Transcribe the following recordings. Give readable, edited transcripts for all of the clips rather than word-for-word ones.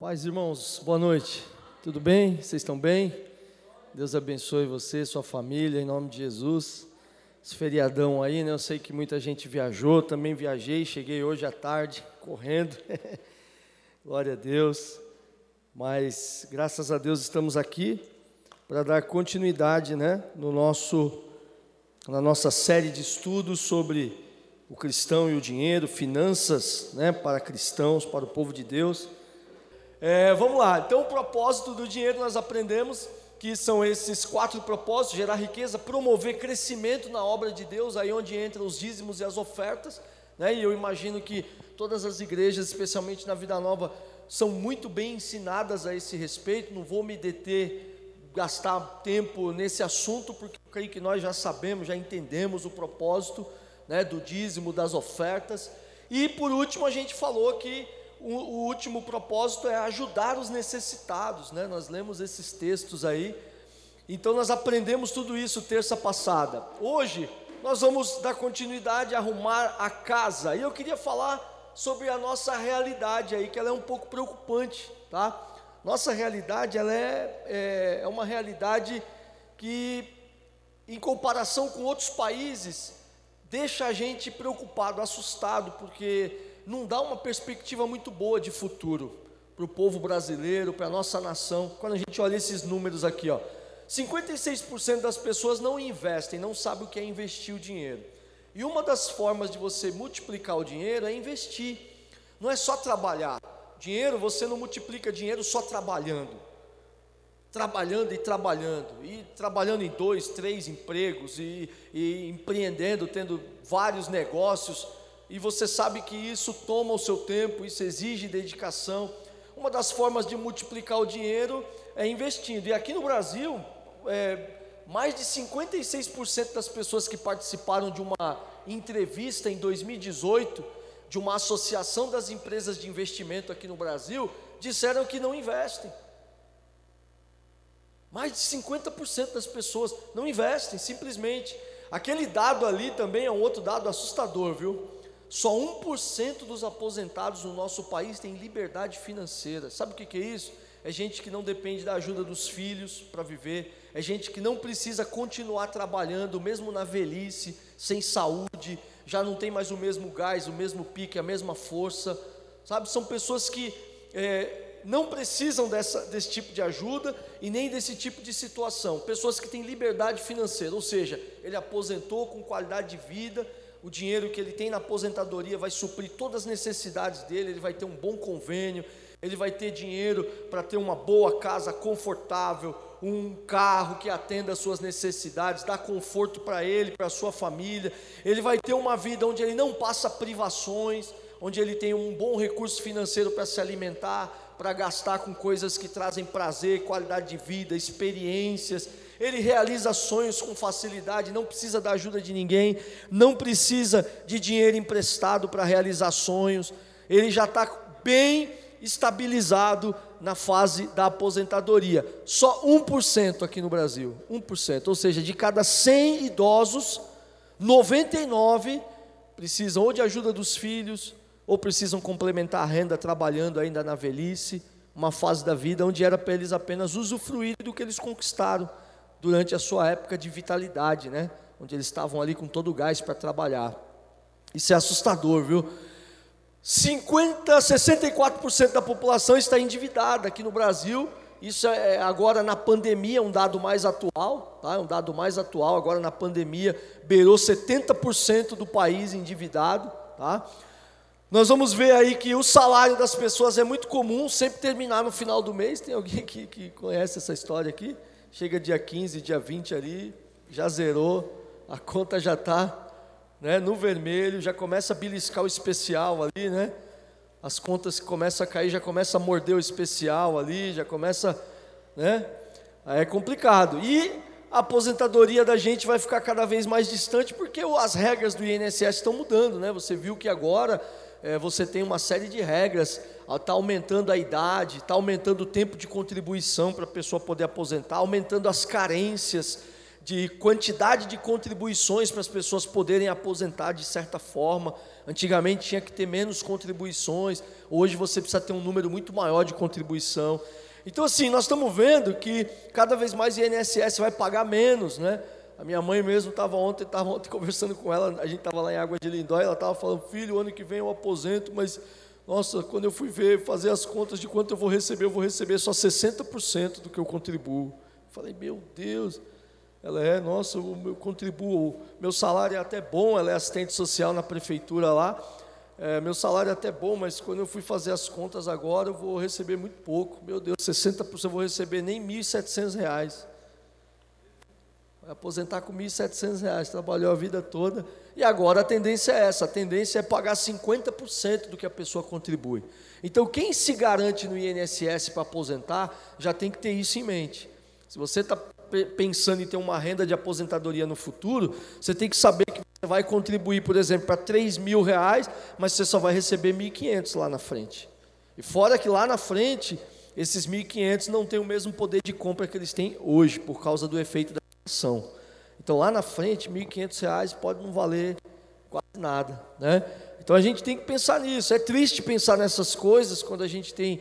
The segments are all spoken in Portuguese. Paz, irmãos, boa noite. Tudo bem? Vocês estão bem? Deus abençoe você, sua família, em nome de Jesus. Esse feriadão aí, né? Eu sei que muita gente viajou, também viajei, cheguei hoje à tarde, correndo. Glória a Deus. Mas, graças a Deus, estamos aqui para dar continuidade, né, na nossa série de estudos sobre o cristão e o dinheiro, finanças, né, para cristãos, para o povo de Deus. Vamos lá, então o propósito do dinheiro nós aprendemos que são esses 4 propósitos: gerar riqueza, promover crescimento na obra de Deus, aí onde entram os dízimos e as ofertas, né? E eu imagino que todas as igrejas, especialmente na Vida Nova, são muito bem ensinadas a esse respeito. Não vou me deter, gastar tempo nesse assunto, porque eu creio que nós já sabemos, já entendemos o propósito, né, do dízimo, das ofertas. E por último a gente falou que o último propósito é ajudar os necessitados, né? Nós lemos esses textos aí, então nós aprendemos tudo isso terça passada. Hoje nós vamos dar continuidade a arrumar a casa, e eu queria falar sobre a nossa realidade aí, que ela é um pouco preocupante, tá? Nossa realidade, ela é uma realidade que, em comparação com outros países, deixa a gente preocupado, assustado, porque não dá uma perspectiva muito boa de futuro para o povo brasileiro, para a nossa nação. Quando a gente olha esses números aqui, ó, 56% das pessoas não investem, não sabem o que é investir o dinheiro. E uma das formas de você multiplicar o dinheiro é investir, não é só trabalhar. Dinheiro, você não multiplica dinheiro só trabalhando. Trabalhando em 2, 3 empregos, e empreendendo, tendo vários negócios. E você sabe que isso toma o seu tempo, isso exige dedicação. Uma das formas de multiplicar o dinheiro é investindo. E aqui no Brasil, mais de 56% das pessoas que participaram de uma entrevista em 2018, de uma associação das empresas de investimento aqui no Brasil, disseram que não investem. Mais de 50% das pessoas não investem, simplesmente. Aquele dado ali também é um outro dado assustador, viu? Só 1% dos aposentados no nosso país tem liberdade financeira. Sabe o que é isso? É gente que não depende da ajuda dos filhos para viver, é gente que não precisa continuar trabalhando, mesmo na velhice, sem saúde, já não tem mais o mesmo gás, o mesmo pique, a mesma força, sabe? São pessoas que não precisam desse tipo de ajuda e nem desse tipo de situação. Pessoas que têm liberdade financeira, ou seja, ele aposentou com qualidade de vida. O dinheiro que ele tem na aposentadoria vai suprir todas as necessidades dele, ele vai ter um bom convênio, ele vai ter dinheiro para ter uma boa casa confortável, um carro que atenda às suas necessidades, dá conforto para ele, para a sua família. Ele vai ter uma vida onde ele não passa privações, onde ele tem um bom recurso financeiro para se alimentar, para gastar com coisas que trazem prazer, qualidade de vida, experiências. Ele realiza sonhos com facilidade, não precisa da ajuda de ninguém, não precisa de dinheiro emprestado para realizar sonhos. Ele já está bem estabilizado na fase da aposentadoria. Só 1% aqui no Brasil, 1%, ou seja, de cada 100 idosos, 99 precisam ou de ajuda dos filhos, ou precisam complementar a renda trabalhando ainda na velhice, uma fase da vida onde era para eles apenas usufruir do que eles conquistaram durante a sua época de vitalidade, né? Onde eles estavam ali com todo o gás para trabalhar. Isso é assustador, viu? 64% da população está endividada aqui no Brasil. Isso é agora na pandemia, um dado mais atual, tá? Um dado mais atual, agora na pandemia, beirou 70% do país endividado, tá? Nós vamos ver aí que o salário das pessoas é muito comum sempre terminar no final do mês. Tem alguém que conhece essa história aqui? Chega dia 15, dia 20 ali, já zerou, a conta já está, né, no vermelho, já começa a beliscar o especial ali, né? As contas começam a cair, já começa a morder o especial ali, já começa, né? É complicado. E a aposentadoria da gente vai ficar cada vez mais distante, porque as regras do INSS estão mudando, né? Você viu que agora você tem uma série de regras, está aumentando a idade, está aumentando o tempo de contribuição para a pessoa poder aposentar, aumentando as carências, de quantidade de contribuições para as pessoas poderem aposentar de certa forma. Antigamente tinha que ter menos contribuições, hoje você precisa ter um número muito maior de contribuição. Então assim, nós estamos vendo que cada vez mais o INSS vai pagar menos, né? A minha mãe mesmo estava ontem conversando com ela, a gente estava lá em Água de Lindóia, ela estava falando, filho, ano que vem eu aposento, mas, nossa, quando eu fui ver, fazer as contas de quanto eu vou receber só 60% do que eu contribuo. Eu falei, meu Deus, ela é, nossa, eu contribuo, meu salário é até bom, ela é assistente social na prefeitura lá, meu salário é até bom, mas quando eu fui fazer as contas agora, eu vou receber muito pouco, meu Deus, 60%, eu vou receber nem R$1.700. Aposentar com R$1.700, trabalhou a vida toda, e agora a tendência é essa, a tendência é pagar 50% do que a pessoa contribui. Então, quem se garante no INSS para aposentar, já tem que ter isso em mente. Se você está pensando em ter uma renda de aposentadoria no futuro, você tem que saber que você vai contribuir, por exemplo, para R$3.000, mas você só vai receber R$1.500 lá na frente. E fora que lá na frente, esses R$1.500 não têm o mesmo poder de compra que eles têm hoje, por causa do efeito da inflação. Então, lá na frente, R$1.500 pode não valer quase nada, né? Então, a gente tem que pensar nisso. É triste pensar nessas coisas quando a gente tem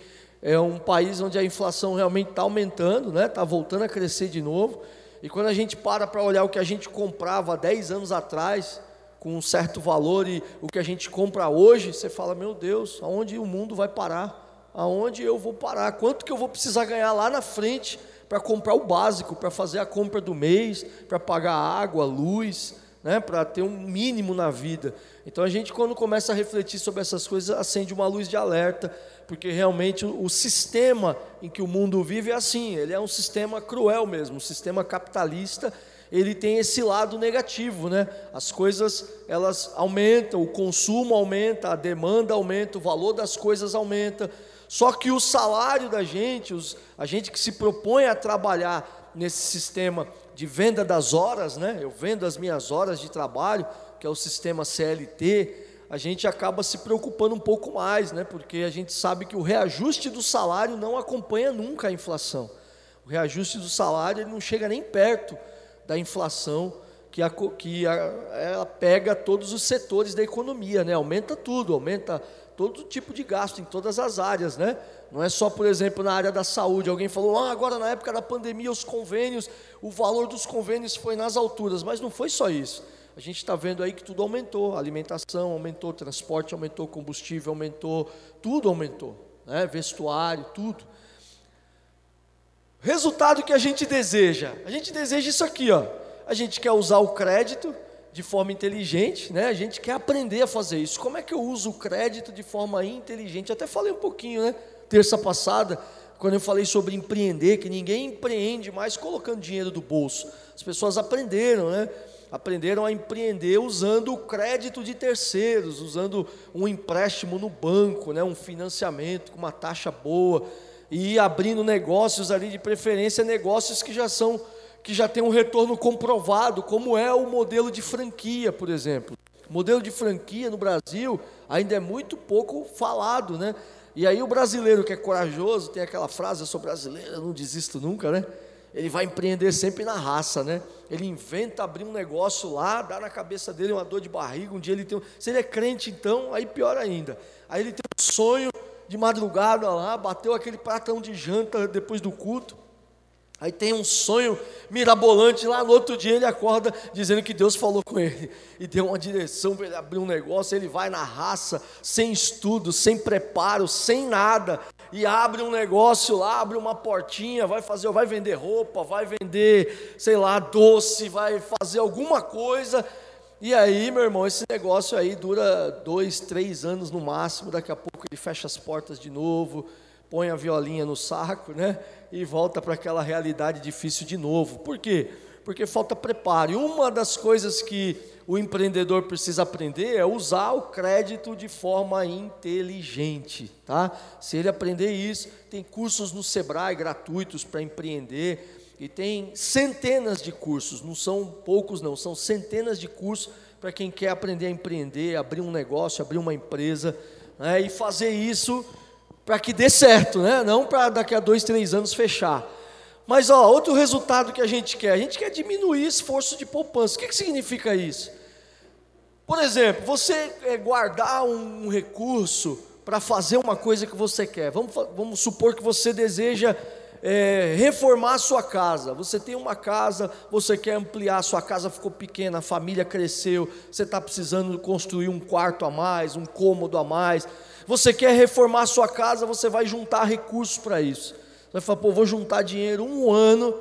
um país onde a inflação realmente está aumentando, né? Está voltando a crescer de novo. E quando a gente para olhar o que a gente comprava há 10 anos atrás, com um certo valor, e o que a gente compra hoje, você fala, meu Deus, aonde o mundo vai parar? Aonde eu vou parar? Quanto que eu vou precisar ganhar lá na frente para comprar o básico, para fazer a compra do mês, para pagar água, luz, né, para ter um mínimo na vida? Então a gente, quando começa a refletir sobre essas coisas, acende uma luz de alerta, porque realmente o sistema em que o mundo vive é assim, ele é um sistema cruel mesmo, um sistema capitalista, ele tem esse lado negativo, né? As coisas, elas aumentam, o consumo aumenta, a demanda aumenta, o valor das coisas aumenta. Só que o salário da gente, a gente que se propõe a trabalhar nesse sistema de venda das horas, né? Eu vendo as minhas horas de trabalho, que é o sistema CLT, a gente acaba se preocupando um pouco mais, né? Porque a gente sabe que o reajuste do salário não acompanha nunca a inflação. O reajuste do salário, ele não chega nem perto da inflação, ela pega todos os setores da economia, né? Aumenta tudo, aumenta todo tipo de gasto, em todas as áreas, né? Não é só, por exemplo, na área da saúde. Alguém falou, agora na época da pandemia, os convênios, o valor dos convênios foi nas alturas, mas não foi só isso. A gente está vendo aí que tudo aumentou, alimentação aumentou, transporte aumentou, combustível aumentou, tudo aumentou, né? Vestuário, tudo. Resultado que a gente deseja. A gente deseja isso aqui, ó. A gente quer usar o crédito de forma inteligente, né? A gente quer aprender a fazer isso. Como é que eu uso o crédito de forma inteligente? Até falei um pouquinho, né? Terça passada, quando eu falei sobre empreender, que ninguém empreende mais colocando dinheiro do bolso. As pessoas aprenderam, né? Aprenderam a empreender usando o crédito de terceiros, usando um empréstimo no banco, né? Um financiamento com uma taxa boa, e abrindo negócios ali, de preferência negócios que já tem um retorno comprovado, como é o modelo de franquia, por exemplo. O modelo de franquia no Brasil ainda é muito pouco falado, né? E aí o brasileiro que é corajoso, tem aquela frase, eu sou brasileiro, eu não desisto nunca, né? Ele vai empreender sempre na raça, né? Ele inventa abrir um negócio lá, dá na cabeça dele uma dor de barriga, um dia ele tem... Se ele é crente, então, aí pior ainda. Aí ele tem um sonho de madrugada lá, bateu aquele pratão de janta depois do culto, aí tem um sonho mirabolante, lá no outro dia ele acorda dizendo que Deus falou com ele e deu uma direção para ele abrir um negócio. Ele vai na raça, sem estudo, sem preparo, sem nada, e abre um negócio lá, abre uma portinha, vai vender roupa, vai vender, sei lá, doce, vai fazer alguma coisa. E aí, meu irmão, esse negócio aí dura 2, 3 anos no máximo, daqui a pouco ele fecha as portas de novo, põe a violinha no saco, né? E volta para aquela realidade difícil de novo. Por quê? Porque falta preparo. E uma das coisas que o empreendedor precisa aprender é usar o crédito de forma inteligente, tá? Se ele aprender isso, tem cursos no Sebrae gratuitos para empreender, e tem centenas de cursos, não são poucos não, são centenas de cursos para quem quer aprender a empreender, abrir um negócio, abrir uma empresa, né? E fazer isso para que dê certo, né? Não para daqui a 2, 3 anos fechar. Mas, ó, outro resultado que a gente quer diminuir esforço de poupança. O que significa isso? Por exemplo, você guardar um recurso para fazer uma coisa que você quer. Vamos supor que você deseja reformar a sua casa. Você tem uma casa, você quer ampliar, a sua casa ficou pequena, a família cresceu, você está precisando construir um quarto a mais, um cômodo a mais. Você quer reformar a sua casa, você vai juntar recursos para isso. Você vai falar, pô, vou juntar dinheiro um ano,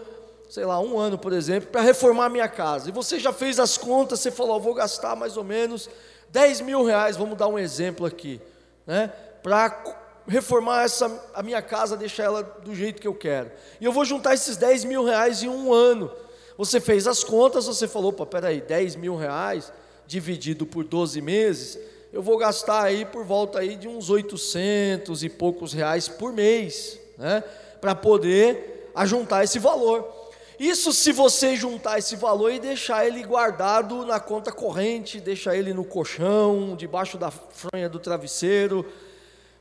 por exemplo, para reformar a minha casa. E você já fez as contas, você falou, vou gastar mais ou menos 10 mil reais, vamos dar um exemplo aqui, né? Para reformar a minha casa, deixar ela do jeito que eu quero. E eu vou juntar esses 10 mil reais em um ano. Você fez as contas, você falou, pô, peraí, 10 mil reais dividido por 12 meses, eu vou gastar aí por volta aí de uns 800 e poucos reais por mês, né? Para poder ajuntar esse valor. Isso se você juntar esse valor e deixar ele guardado na conta corrente, deixar ele no colchão, debaixo da fronha do travesseiro,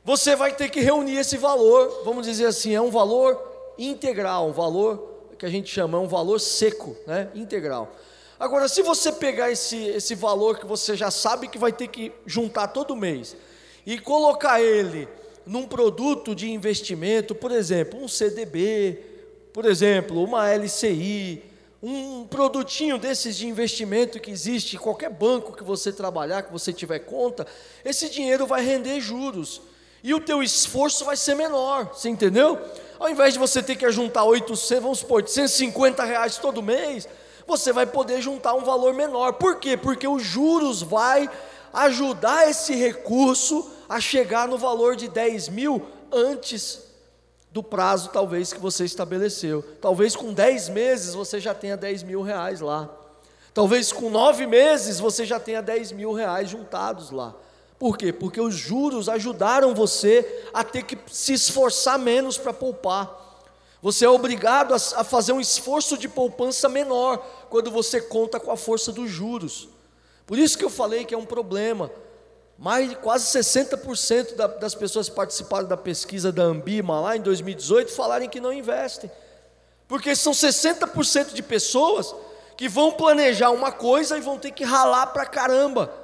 você vai ter que reunir esse valor, vamos dizer assim, é um valor integral, um valor que a gente chama, é um valor seco, né? Integral. Agora, se você pegar esse valor que você já sabe que vai ter que juntar todo mês e colocar ele num produto de investimento, por exemplo, um CDB, por exemplo, uma LCI, um produtinho desses de investimento que existe em qualquer banco que você trabalhar, que você tiver conta, esse dinheiro vai render juros, e o teu esforço vai ser menor, você entendeu? Ao invés de você ter que juntar 800, vamos supor, 150 reais todo mês, você vai poder juntar um valor menor. Por quê? Porque os juros vai ajudar esse recurso a chegar no valor de 10 mil antes do prazo, talvez, que você estabeleceu. Talvez com 10 meses você já tenha 10 mil reais lá. Talvez com 9 meses você já tenha 10 mil reais juntados lá. Por quê? Porque os juros ajudaram você a ter que se esforçar menos para poupar. Você é obrigado a fazer um esforço de poupança menor quando você conta com a força dos juros. Por isso que eu falei que é um problema. Mais de quase 60% das pessoas que participaram da pesquisa da Ambima lá em 2018 falarem que não investem. Porque são 60% de pessoas que vão planejar uma coisa e vão ter que ralar pra caramba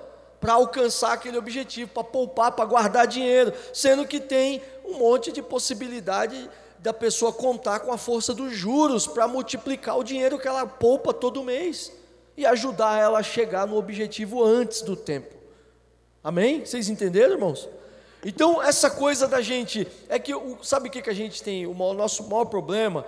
para alcançar aquele objetivo, para poupar, para guardar dinheiro, sendo que tem um monte de possibilidade da pessoa contar com a força dos juros para multiplicar o dinheiro que ela poupa todo mês e ajudar ela a chegar no objetivo antes do tempo. Amém? Vocês entenderam, irmãos? Então, essa coisa da gente, é que, sabe o que a gente tem, o nosso maior problema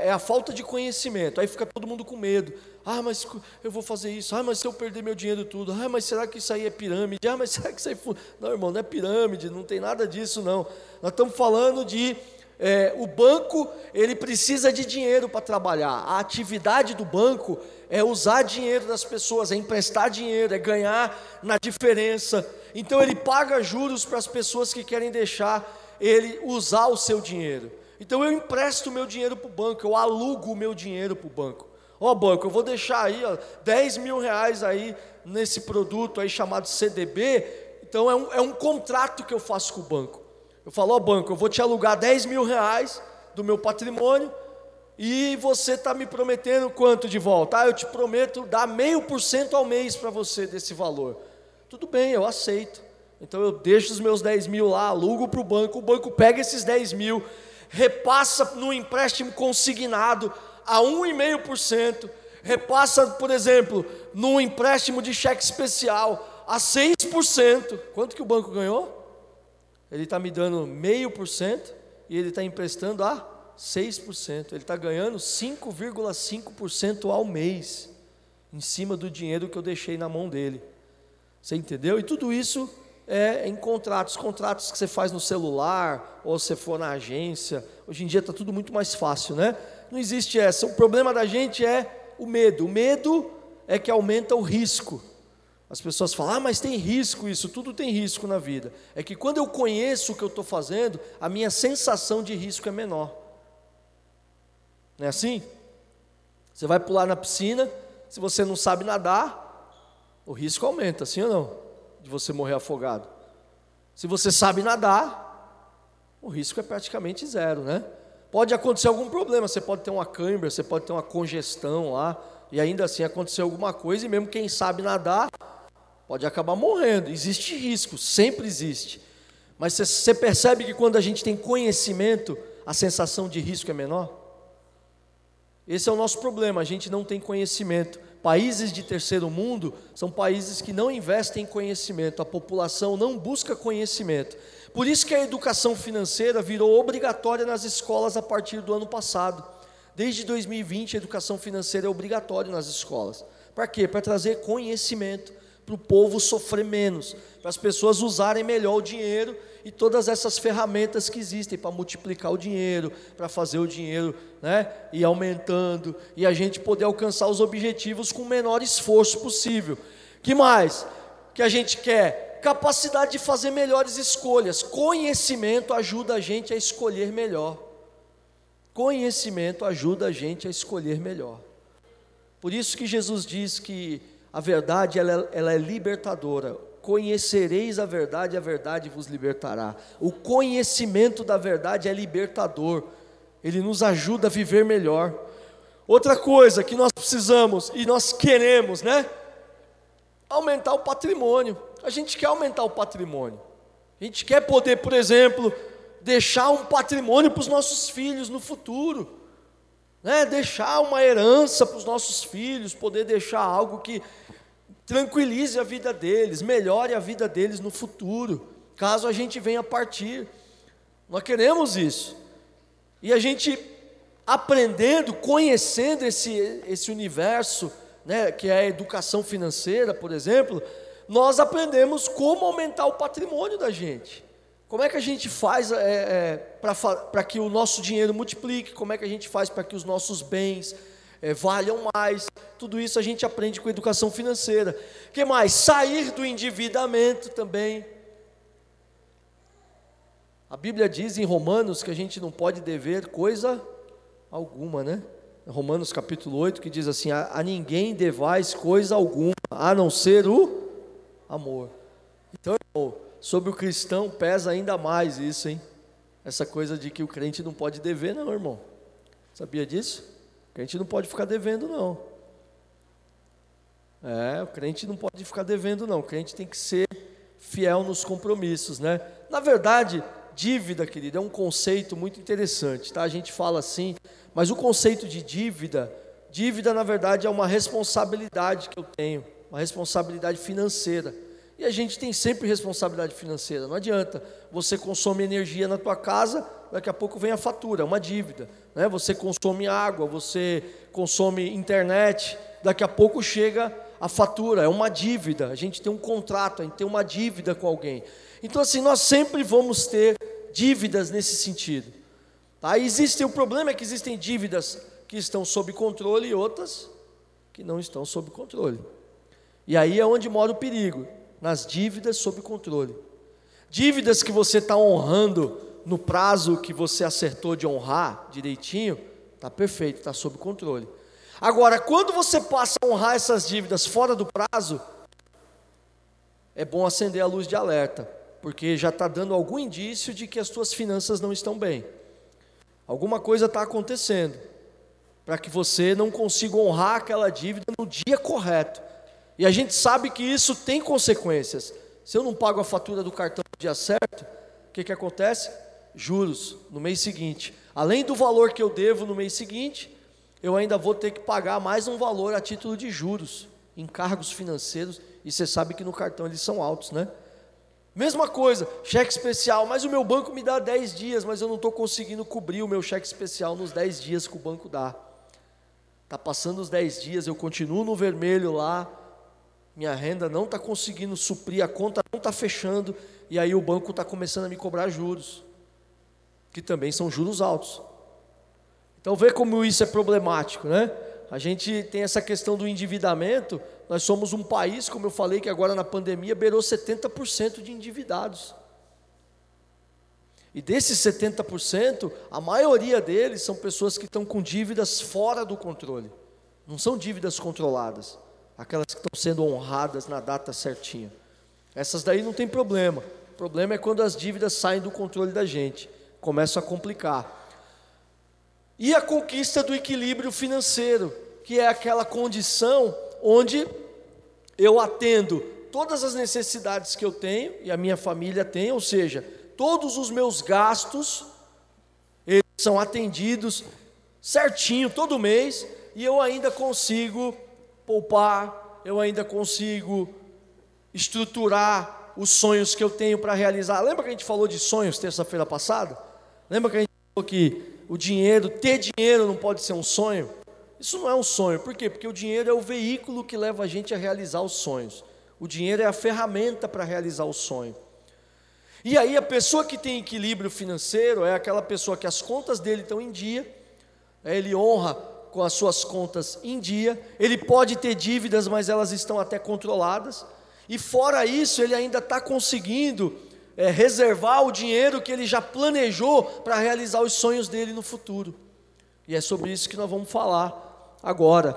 é a falta de conhecimento, aí fica todo mundo com medo, ah, mas eu vou fazer isso, ah, mas se eu perder meu dinheiro tudo, ah, mas será que isso aí é pirâmide, ah, mas será que isso aí é... Não, irmão, não é pirâmide, não tem nada disso, não, nós estamos falando de, o banco, ele precisa de dinheiro para trabalhar, a atividade do banco é usar dinheiro das pessoas, é emprestar dinheiro, é ganhar na diferença. Então ele paga juros para as pessoas que querem deixar ele usar o seu dinheiro. Então eu empresto o meu dinheiro para o banco, eu alugo o meu dinheiro para o banco. Ó, banco, eu vou deixar aí, ó, 10 mil reais aí nesse produto aí chamado CDB, então é um contrato que eu faço com o banco. Eu falo, ó, banco, eu vou te alugar 10 mil reais do meu patrimônio, e você está me prometendo quanto de volta? Ah, eu te prometo dar 0,5% ao mês para você desse valor. Tudo bem, eu aceito. Então eu deixo os meus 10 mil lá, alugo para o banco pega esses 10 mil, repassa no empréstimo consignado a 1,5%, repassa, por exemplo, num empréstimo de cheque especial a 6%. Quanto que o banco ganhou? Ele está me dando 0,5% e ele está emprestando a 6%, ele está ganhando 5,5% ao mês, em cima do dinheiro que eu deixei na mão dele, você entendeu? E tudo isso é em contratos que você faz no celular, ou você for na agência, hoje em dia está tudo muito mais fácil, né? Não existe essa, o problema da gente é o medo é que aumenta o risco. As pessoas falam, ah, mas tem risco isso, tudo tem risco na vida. É que quando eu conheço o que eu estou fazendo, a minha sensação de risco é menor. Não é assim? Você vai pular na piscina, se você não sabe nadar, o risco aumenta, sim ou não? De você morrer afogado. Se você sabe nadar, o risco é praticamente zero, né? pode acontecer algum problema, você pode ter uma câimbra, você pode ter uma congestão lá, e ainda assim acontecer alguma coisa, e mesmo quem sabe nadar, pode acabar morrendo. Existe risco, sempre existe. Mas você percebe que quando a gente tem conhecimento, a sensação de risco é menor? Esse é o nosso problema, a gente não tem conhecimento. Países de terceiro mundo são países que não investem em conhecimento, a população não busca conhecimento. Por isso que a educação financeira virou obrigatória nas escolas a partir do ano passado. Desde 2020, a educação financeira é obrigatória nas escolas. Para quê? Para trazer conhecimento, para o povo sofrer menos, para as pessoas usarem melhor o dinheiro e todas essas ferramentas que existem para multiplicar o dinheiro, para fazer o dinheiro, né, ir aumentando, e a gente poder alcançar os objetivos com o menor esforço possível. Que mais? Que a gente quer? Capacidade de fazer melhores escolhas. Conhecimento ajuda a gente a escolher melhor. Conhecimento ajuda a gente a escolher melhor. Por isso que Jesus diz que a verdade ela é libertadora. Conhecereis a verdade vos libertará. O conhecimento da verdade é libertador. Ele nos ajuda a viver melhor. Outra coisa que nós precisamos e nós queremos, né? Aumentar o patrimônio. A gente quer aumentar o patrimônio. A gente quer poder, por exemplo, deixar um patrimônio para os nossos filhos no futuro, né? Deixar uma herança para os nossos filhos, poder deixar algo que tranquilize a vida deles, melhore a vida deles no futuro, caso a gente venha partir. Nós queremos isso. E a gente aprendendo, conhecendo esse universo, né, que é a educação financeira, por exemplo, nós aprendemos como aumentar o patrimônio da gente. Como é que a gente faz para que o nosso dinheiro multiplique? Como é que a gente faz para que os nossos bens valham mais? Tudo isso a gente aprende com a educação financeira. O que mais? Sair do endividamento também. A Bíblia diz em Romanos que a gente não pode dever coisa alguma, né? Romanos capítulo 8, que diz assim: a ninguém devais coisa alguma, a não ser o amor. Então, irmão, sobre o cristão pesa ainda mais isso, hein? Essa coisa de que o crente não pode dever, não, irmão. Sabia disso? O crente não pode ficar devendo, não. O crente não pode ficar devendo, não. O crente tem que ser fiel nos compromissos, né? Na verdade, dívida, querido, é um conceito muito interessante, tá? A gente fala assim, mas o conceito de dívida, na verdade, é uma responsabilidade que eu tenho, uma responsabilidade financeira. E a gente tem sempre responsabilidade financeira, não adianta. Você consome energia na tua casa, daqui a pouco vem a fatura, é uma dívida, né? Você consome água, você consome internet, daqui a pouco chega a fatura, é uma dívida. A gente tem um contrato, a gente tem uma dívida com alguém. Então assim, nós sempre vamos ter dívidas nesse sentido, tá? O problema é que existem dívidas que estão sob controle e outras que não estão sob controle. E aí é onde mora o perigo. Nas dívidas sob controle. Dívidas que você está honrando no prazo que você acertou de honrar direitinho, está perfeito, está sob controle. Agora, quando você passa a honrar essas dívidas fora do prazo, é bom acender a luz de alerta, porque já está dando algum indício de que as suas finanças não estão bem. Alguma coisa está acontecendo, para que você não consiga honrar aquela dívida no dia correto. E a gente sabe que isso tem consequências. Se eu não pago a fatura do cartão no dia certo, o que acontece? Juros no mês seguinte. Além do valor que eu devo no mês seguinte, eu ainda vou ter que pagar mais um valor a título de juros, encargos financeiros, e você sabe que no cartão eles são altos, né? Mesma coisa, cheque especial, mas o meu banco me dá 10 dias, mas eu não estou conseguindo cobrir o meu cheque especial nos 10 dias que o banco dá. Está passando os 10 dias, eu continuo no vermelho lá, minha renda não está conseguindo suprir, a conta não está fechando, e aí o banco está começando a me cobrar juros, que também são juros altos. Então vê como isso é problemático, né? A gente tem essa questão do endividamento, nós somos um país, como eu falei, que agora na pandemia beirou 70% de endividados. E desses 70%, a maioria deles são pessoas que estão com dívidas fora do controle, não são dívidas controladas. Aquelas que estão sendo honradas na data certinha. Essas daí não tem problema. O problema é quando as dívidas saem do controle da gente. Começa a complicar. E a conquista do equilíbrio financeiro, que é aquela condição onde eu atendo todas as necessidades que eu tenho e a minha família tem, ou seja, todos os meus gastos eles são atendidos certinho todo mês e eu ainda consigo poupar, eu ainda consigo estruturar os sonhos que eu tenho para realizar. Lembra que a gente falou de sonhos terça-feira passada? Lembra que a gente falou que o dinheiro, ter dinheiro não pode ser um sonho? Isso não é um sonho. Por quê? Porque o dinheiro é o veículo que leva a gente a realizar os sonhos. O dinheiro é a ferramenta para realizar o sonho. E aí a pessoa que tem equilíbrio financeiro é aquela pessoa que as contas dele estão em dia, ele honra com as suas contas em dia, ele pode ter dívidas, mas elas estão até controladas, e fora isso ele ainda está conseguindo reservar o dinheiro que ele já planejou para realizar os sonhos dele no futuro. E é sobre isso que nós vamos falar agora.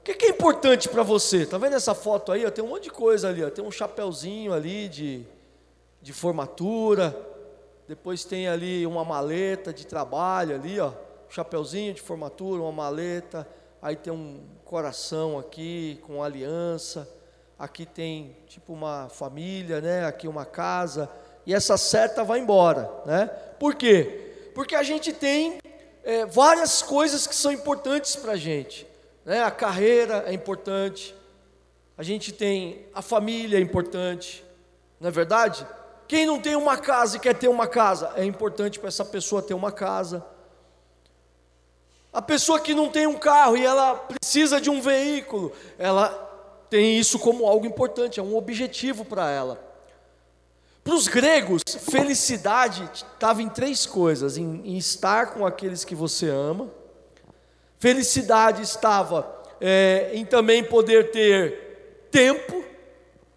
O que é importante para você? Está vendo essa foto aí? Ó, tem um monte de coisa ali. Ó, tem um chapeuzinho ali de formatura. Depois tem ali uma maleta de trabalho ali, ó. Um chapeuzinho de formatura, uma maleta. Aí tem um coração aqui com aliança. Aqui tem tipo uma família, né? Aqui uma casa. E essa seta vai embora, né? Por quê? Porque a gente tem várias coisas que são importantes para a gente. A carreira é importante, a gente tem a família é importante, não é verdade? Quem não tem uma casa e quer ter uma casa, é importante para essa pessoa ter uma casa. A pessoa que não tem um carro e ela precisa de um veículo, ela tem isso como algo importante, é um objetivo para ela. Para os gregos, felicidade estava em três coisas, em estar com aqueles que você ama. Felicidade estava em também poder ter tempo,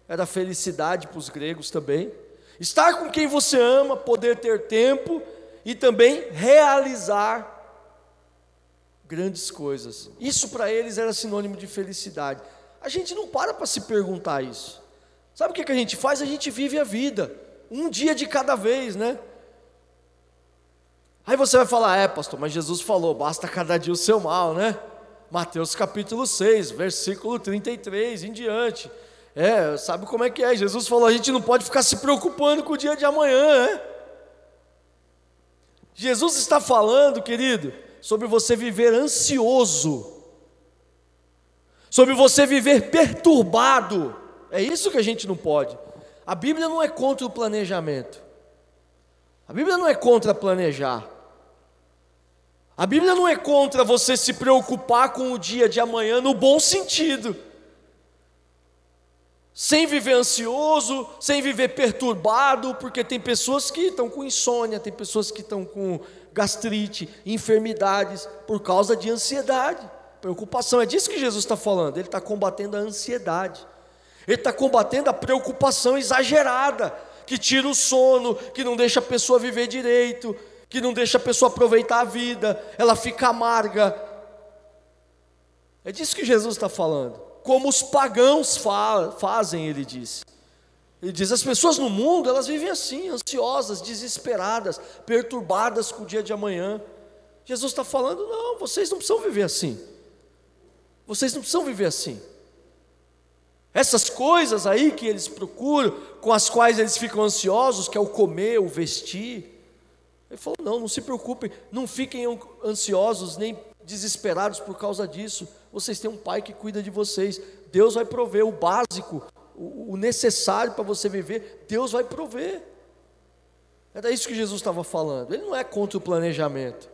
era felicidade para os gregos também. Estar com quem você ama, poder ter tempo e também realizar grandes coisas. Isso para eles era sinônimo de felicidade. A gente não para se perguntar isso. Sabe o que a gente faz? A gente vive a vida, um dia de cada vez, né? Aí você vai falar, pastor, mas Jesus falou, basta cada dia o seu mal, né? Mateus capítulo 6, versículo 33, em diante. Sabe como é que é? Jesus falou, a gente não pode ficar se preocupando com o dia de amanhã, né? Jesus está falando, querido, sobre você viver ansioso. Sobre você viver perturbado. É isso que a gente não pode. A Bíblia não é contra o planejamento. A Bíblia não é contra planejar. A Bíblia não é contra você se preocupar com o dia de amanhã no bom sentido. Sem viver ansioso, sem viver perturbado, porque tem pessoas que estão com insônia, tem pessoas que estão com gastrite, enfermidades, por causa de ansiedade, preocupação. É disso que Jesus está falando, ele está combatendo a ansiedade. Ele está combatendo a preocupação exagerada, que tira o sono, que não deixa a pessoa viver direito, que não deixa a pessoa aproveitar a vida, ela fica amarga. É disso que Jesus está falando. Como os pagãos fazem, ele diz. Ele diz, as pessoas no mundo, elas vivem assim, ansiosas, desesperadas, perturbadas com o dia de amanhã. Jesus está falando, não, vocês não precisam viver assim. Vocês não precisam viver assim. Essas coisas aí que eles procuram, com as quais eles ficam ansiosos, que é o comer, o vestir. Ele falou, não se preocupem, não fiquem ansiosos nem desesperados por causa disso. Vocês têm um pai que cuida de vocês. Deus vai prover o básico, o necessário para você viver. Deus vai prover. Era isso que Jesus estava falando. Ele não é contra o planejamento.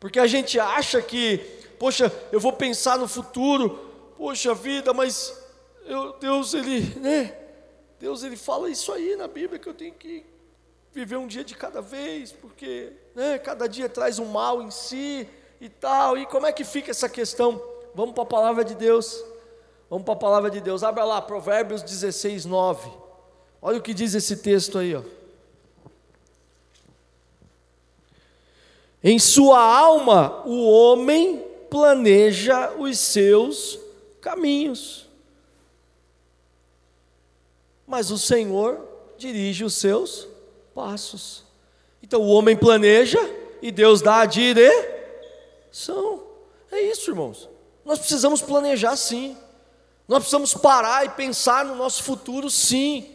Porque a gente acha que, poxa, eu vou pensar no futuro. Poxa vida, mas... Deus, ele fala isso aí na Bíblia, que eu tenho que viver um dia de cada vez, porque cada dia traz um mal em si e tal. E como é que fica essa questão? Vamos para a palavra de Deus. Vamos para a palavra de Deus. Abra lá, Provérbios 16, 9. Olha o que diz esse texto aí, ó. Em sua alma o homem planeja os seus caminhos, mas o Senhor dirige os seus passos. Então o homem planeja e Deus dá a direção. São. É isso, irmãos. Nós precisamos planejar, sim. Nós precisamos parar e pensar no nosso futuro, sim.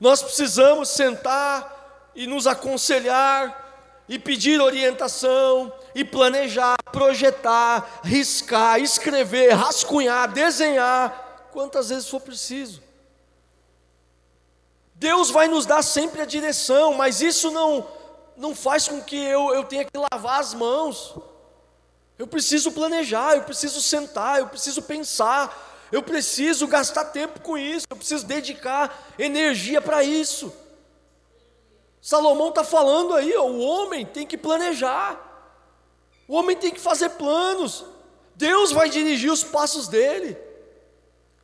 Nós precisamos sentar e nos aconselhar, e pedir orientação, e planejar, projetar, riscar, escrever, rascunhar, desenhar, quantas vezes for preciso. Deus vai nos dar sempre a direção, mas isso não faz com que eu tenha que lavar as mãos. Eu preciso planejar, eu preciso sentar, eu preciso pensar, eu preciso gastar tempo com isso, eu preciso dedicar energia para isso. Salomão está falando aí, ó, o homem tem que planejar, o homem tem que fazer planos, Deus vai dirigir os passos dele,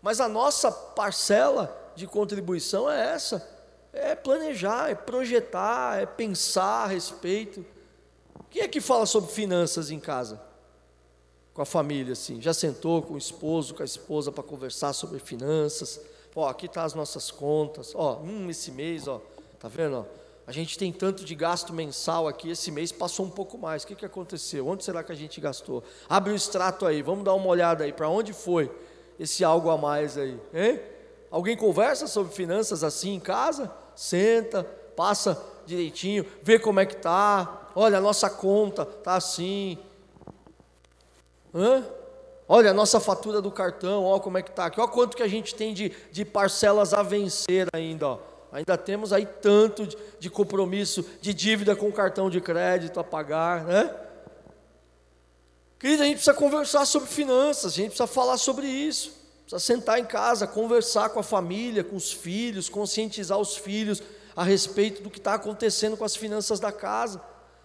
mas a nossa parcela de contribuição é essa, é planejar, é projetar, é pensar a respeito. Quem é que fala sobre finanças em casa? Com a família, assim, já sentou com o esposo, com a esposa para conversar sobre finanças? Ó, aqui estão as nossas contas, ó, esse mês, ó, tá vendo, ó, a gente tem tanto de gasto mensal aqui, esse mês passou um pouco mais, o que, que aconteceu? Onde será que a gente gastou? Abre o extrato aí, vamos dar uma olhada aí, para onde foi esse algo a mais aí, hein? Alguém conversa sobre finanças assim em casa? Senta, passa direitinho, vê como é que está. Olha, a nossa conta está assim. Olha, a nossa fatura do cartão, olha como é que está aqui. Olha quanto que a gente tem de parcelas a vencer ainda. Ó. Ainda temos aí tanto de compromisso, de dívida com o cartão de crédito a pagar. Né? Querido, a gente precisa conversar sobre finanças, a gente precisa falar sobre isso. Precisa sentar em casa, conversar com a família, com os filhos, conscientizar os filhos a respeito do que está acontecendo com as finanças da casa,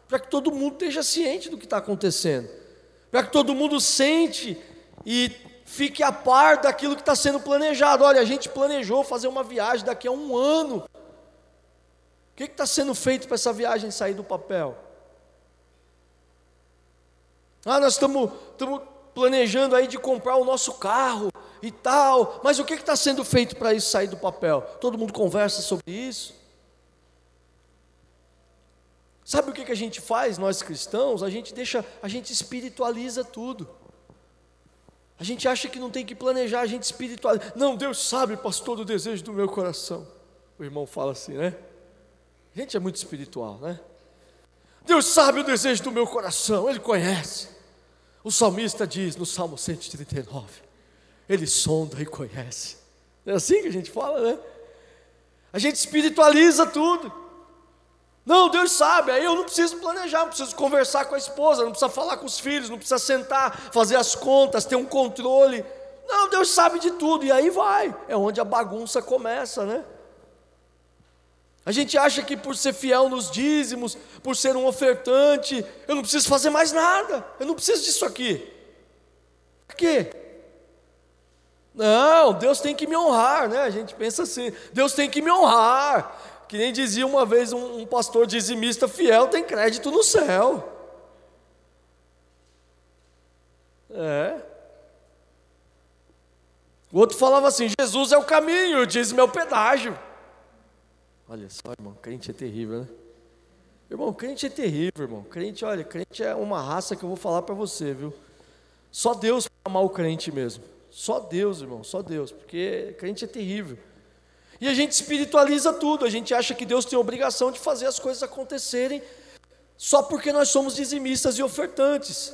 para que todo mundo esteja ciente do que está acontecendo, para que todo mundo sente e fique a par daquilo que está sendo planejado. Olha, a gente planejou fazer uma viagem daqui a um ano, o que está sendo feito para essa viagem sair do papel? Ah, nós estamos planejando aí de comprar o nosso carro e tal, mas o que está sendo feito para isso sair do papel? Todo mundo conversa sobre isso? Sabe o que a gente faz, nós cristãos? A gente espiritualiza tudo. A gente acha que não tem que planejar, a gente espiritualiza. Não, Deus sabe, pastor, o desejo do meu coração. O irmão fala assim, né? A gente é muito espiritual, né? Deus sabe o desejo do meu coração, Ele conhece. O salmista diz no Salmo 139, Ele sonda e conhece. É assim que a gente fala, né? A gente espiritualiza tudo. Não, Deus sabe, aí eu não preciso planejar, não preciso conversar com a esposa, não precisa falar com os filhos, não precisa sentar, fazer as contas, ter um controle. Não, Deus sabe de tudo, e aí vai, é onde a bagunça começa, né? A gente acha que por ser fiel nos dízimos, por ser um ofertante, eu não preciso fazer mais nada, eu não preciso disso aqui. Por quê? Não, Deus tem que me honrar, né? A gente pensa assim, Deus tem que me honrar. Que nem dizia uma vez um pastor dizimista fiel, tem crédito no céu. É. O outro falava assim, Jesus é o caminho, o dízimo é o pedágio. Olha só, irmão, crente é terrível, né? Irmão, crente é terrível, irmão. Crente, olha, crente é uma raça que eu vou falar para você, viu? Só Deus para amar o crente mesmo. Só Deus, irmão, só Deus, porque crente é terrível. E a gente espiritualiza tudo, a gente acha que Deus tem a obrigação de fazer as coisas acontecerem só porque nós somos dizimistas e ofertantes.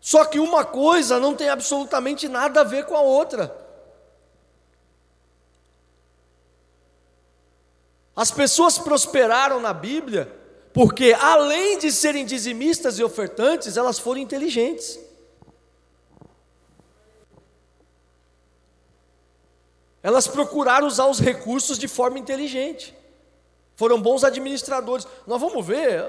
Só que uma coisa não tem absolutamente nada a ver com a outra. As pessoas prosperaram na Bíblia porque, além de serem dizimistas e ofertantes, elas foram inteligentes. Elas procuraram usar os recursos de forma inteligente, foram bons administradores. Nós vamos ver,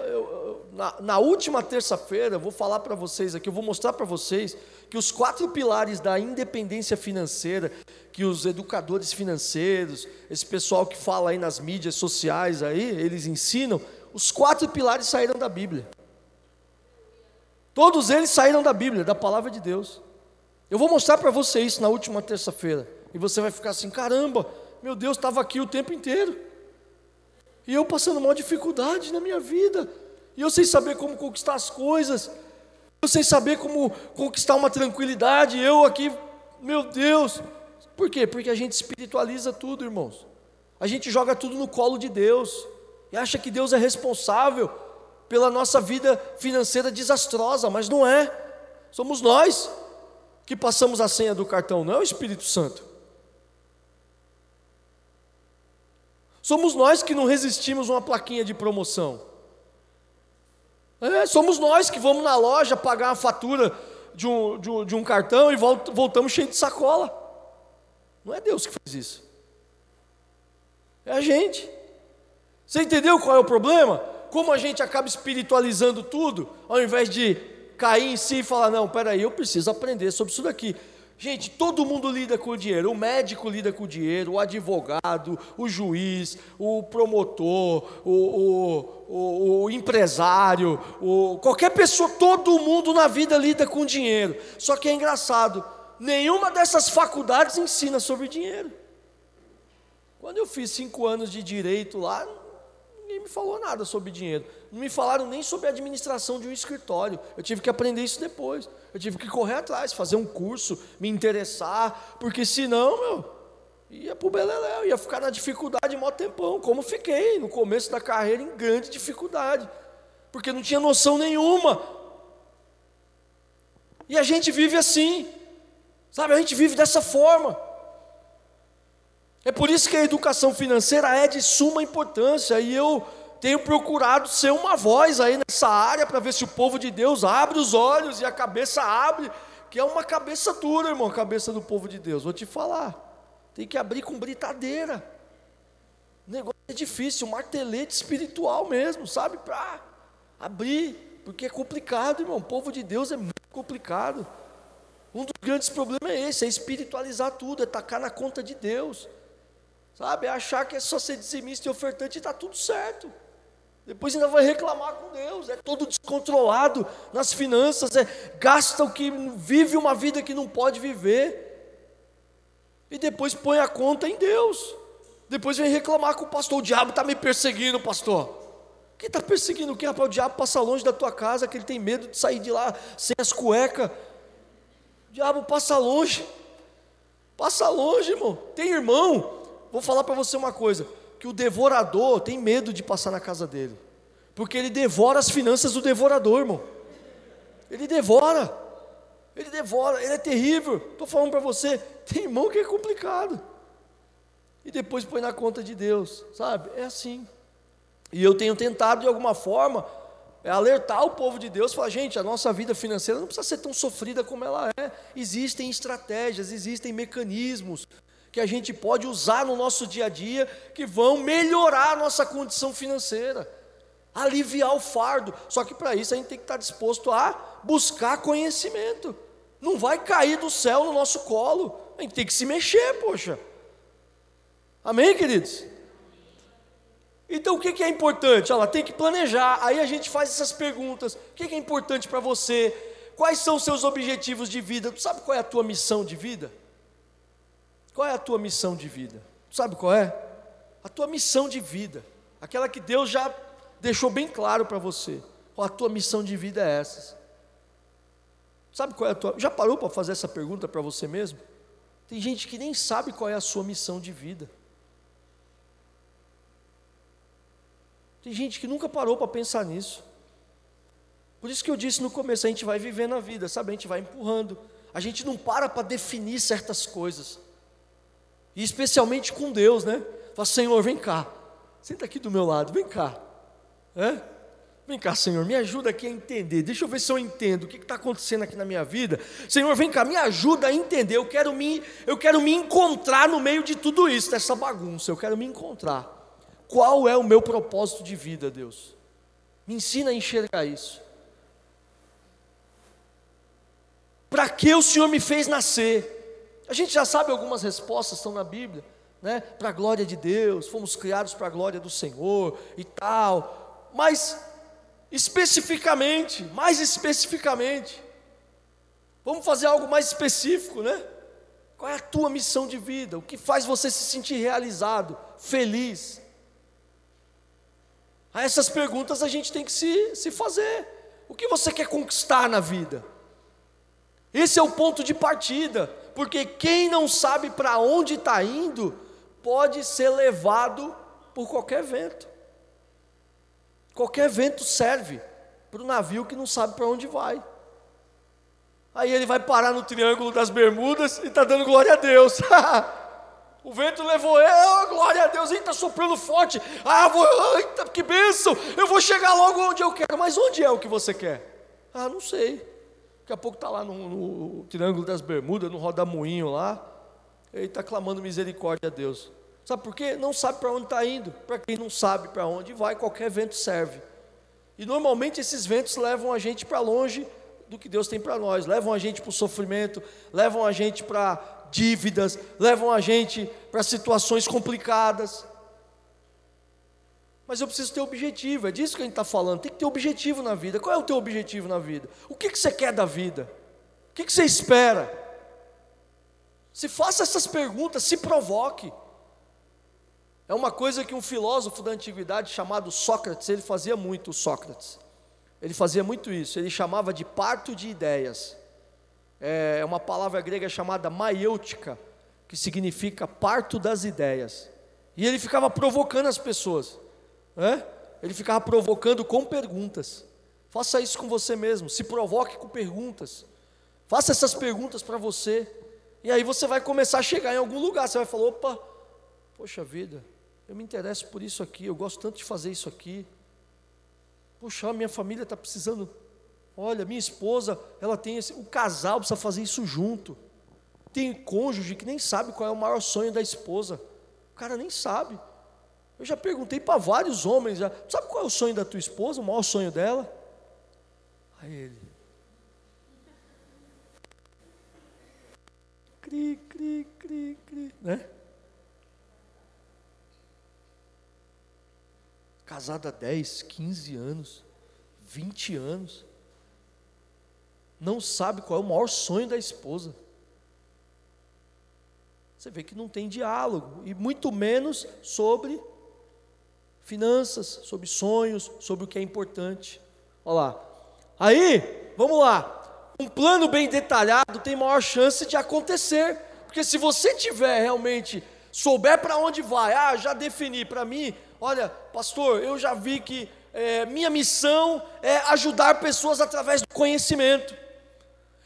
na última terça-feira, eu vou falar para vocês aqui, eu vou mostrar para vocês que os 4 pilares da independência financeira, que os educadores financeiros, esse pessoal que fala aí nas mídias sociais, aí, eles ensinam, os 4 pilares saíram da Bíblia. Todos eles saíram da Bíblia, da palavra de Deus. Eu vou mostrar para vocês isso na última terça-feira. E você vai ficar assim, caramba, meu Deus, estava aqui o tempo inteiro, e eu passando uma dificuldade na minha vida, e eu sem saber como conquistar as coisas, sem saber como conquistar uma tranquilidade, eu aqui, meu Deus. Por quê? Porque a gente espiritualiza tudo, irmãos. A gente joga tudo no colo de Deus e acha que Deus é responsável pela nossa vida financeira desastrosa, mas não é. Somos nós que passamos a senha do cartão, não é o Espírito Santo. Somos nós que não resistimos a uma plaquinha de promoção. Somos nós que vamos na loja pagar a fatura de um cartão e voltamos cheio de sacola. Não é Deus que faz isso, é a gente. Você entendeu qual é o problema? Como a gente acaba espiritualizando tudo, ao invés de cair em si e falar, não, peraí, eu preciso aprender sobre isso daqui. Gente, todo mundo lida com o dinheiro, o médico lida com o dinheiro, o advogado, o juiz, o promotor, o empresário, qualquer pessoa, todo mundo na vida lida com dinheiro. Só que é engraçado, nenhuma dessas faculdades ensina sobre dinheiro. Quando eu fiz 5 anos de direito lá, ninguém me falou nada sobre dinheiro, não me falaram nem sobre a administração de um escritório, eu tive que aprender isso depois, eu tive que correr atrás, fazer um curso, me interessar, porque senão, ia pro beleléu, ia ficar na dificuldade mó tempão, como fiquei no começo da carreira em grande dificuldade, porque não tinha noção nenhuma, e a gente vive assim, sabe, a gente vive dessa forma. É por isso que a educação financeira é de suma importância, e eu tenho procurado ser uma voz aí nessa área, para ver se o povo de Deus abre os olhos e a cabeça abre, que é uma cabeça dura, irmão, a cabeça do povo de Deus, vou te falar, tem que abrir com britadeira, o negócio é difícil, um martelete espiritual mesmo, sabe, para abrir, porque é complicado, irmão, o povo de Deus é muito complicado. Um dos grandes problemas é esse, é espiritualizar tudo, é tacar na conta de Deus, sabe, é achar que é só ser dizimista e ofertante e está tudo certo, depois ainda vai reclamar com Deus, é todo descontrolado nas finanças, gasta o que vive uma vida que não pode viver, e depois põe a conta em Deus, depois vem reclamar com o pastor, o diabo está me perseguindo, pastor. Quem está perseguindo o quê, rapaz? O diabo passa longe da tua casa, que ele tem medo de sair de lá sem as cuecas. O diabo passa longe, irmão, tem irmão. Vou falar para você uma coisa, que o devorador tem medo de passar na casa dele, porque ele devora as finanças do devorador, irmão, ele devora, ele é terrível. Estou falando para você, tem irmão que é complicado, e depois põe na conta de Deus, sabe, é assim, e eu tenho tentado de alguma forma, alertar o povo de Deus, falar, gente, a nossa vida financeira não precisa ser tão sofrida como ela é, existem estratégias, existem mecanismos, que a gente pode usar no nosso dia a dia, que vão melhorar a nossa condição financeira, aliviar o fardo, só que para isso a gente tem que estar disposto a buscar conhecimento, não vai cair do céu no nosso colo, a gente tem que se mexer, poxa, amém, queridos? Então o que é importante? Olha, tem que planejar, aí a gente faz essas perguntas, o que é importante para você, quais são os seus objetivos de vida, tu sabe qual é a tua missão de vida? Qual é a tua missão de vida? Sabe qual é? A tua missão de vida, aquela que Deus já deixou bem claro para você, a tua missão de vida é essa, sabe qual é a tua, já parou para fazer essa pergunta para você mesmo? Tem gente que nem sabe qual é a sua missão de vida, tem gente que nunca parou para pensar nisso, por isso que eu disse no começo, a gente vai vivendo a vida, sabe, a gente vai empurrando, a gente não para para definir certas coisas, e especialmente com Deus, né? Fala, Senhor, vem cá, senta aqui do meu lado, vem cá, vem cá, Senhor, me ajuda aqui a entender, deixa eu ver se eu entendo o que está acontecendo aqui na minha vida, Senhor, vem cá, me ajuda a entender, eu quero me encontrar no meio de tudo isso, dessa bagunça, eu quero me encontrar, qual é o meu propósito de vida, Deus? Me ensina a enxergar isso, para que o Senhor me fez nascer? A gente já sabe algumas respostas, estão na Bíblia, né? Para a glória de Deus, fomos criados para a glória do Senhor e tal, mas especificamente, vamos fazer algo mais específico, né? Qual é a tua missão de vida? O que faz você se sentir realizado, feliz? A essas perguntas a gente tem que se fazer, O que você quer conquistar na vida? Esse é o ponto de partida, porque quem não sabe para onde está indo, pode ser levado por qualquer vento. Qualquer vento serve para o navio que não sabe para onde vai. Aí ele vai parar no Triângulo das Bermudas e está dando glória a Deus. O vento levou ele, glória a Deus, está soprando forte. Eita, que bênção, eu vou chegar logo onde eu quero. Mas onde é o que você quer? Não sei. Daqui a pouco está lá no Triângulo das Bermudas, no rodamuinho lá. Ele está clamando misericórdia a Deus. Sabe por quê? Não sabe para onde está indo. Para quem não sabe para onde vai, qualquer vento serve. E normalmente esses ventos levam a gente para longe do que Deus tem para nós. Levam a gente para o sofrimento, levam a gente para dívidas, levam a gente para situações complicadas. Mas eu preciso ter objetivo, é disso que a gente está falando. Tem que ter objetivo na vida. Qual é o teu objetivo na vida? O que você quer da vida? O que você espera? Se faça essas perguntas, se provoque. É uma coisa que um filósofo da antiguidade chamado Sócrates, ele fazia muito, Ele fazia muito isso, ele chamava de parto de ideias. É uma palavra grega chamada maiêutica, que significa parto das ideias. E ele ficava provocando as pessoas, né? Ele ficava provocando com perguntas. Faça isso com você mesmo, se provoque com perguntas. Faça essas perguntas para você, e aí você vai começar a chegar em algum lugar. Você vai falar, opa, poxa vida, eu me interesso por isso aqui, eu gosto tanto de fazer isso aqui. Puxa, minha família está precisando. Olha, minha esposa, ela tem esse. O casal precisa fazer isso junto. Tem cônjuge que nem sabe qual é o maior sonho da esposa. O cara nem sabe. Eu já perguntei para vários homens. Já, sabe qual é o sonho da tua esposa, o maior sonho dela? Aí ele. Cri, cri, cri, cri. Né? Casada há 10, 15 anos, 20 anos, não sabe qual é o maior sonho da esposa. Você vê que não tem diálogo, e muito menos sobre finanças, sobre sonhos, sobre o que é importante. Olha lá. Aí, vamos lá, um plano bem detalhado tem maior chance de acontecer, porque se você tiver realmente, souber para onde vai, já defini para mim. Olha, pastor, eu já vi que minha missão é ajudar pessoas através do conhecimento.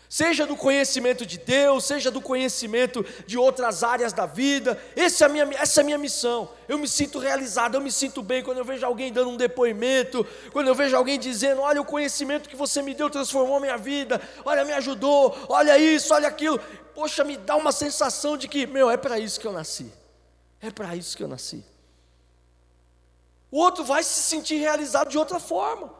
Seja do conhecimento de Deus, seja do conhecimento de outras áreas da vida. Essa é a minha missão. Eu me sinto realizado, eu me sinto bem quando eu vejo alguém dando um depoimento, quando eu vejo alguém dizendo, olha, o conhecimento que você me deu transformou a minha vida, olha, me ajudou, olha isso, olha aquilo. Poxa, me dá uma sensação de que, é para isso que eu nasci. É para isso que eu nasci. O outro vai se sentir realizado de outra forma.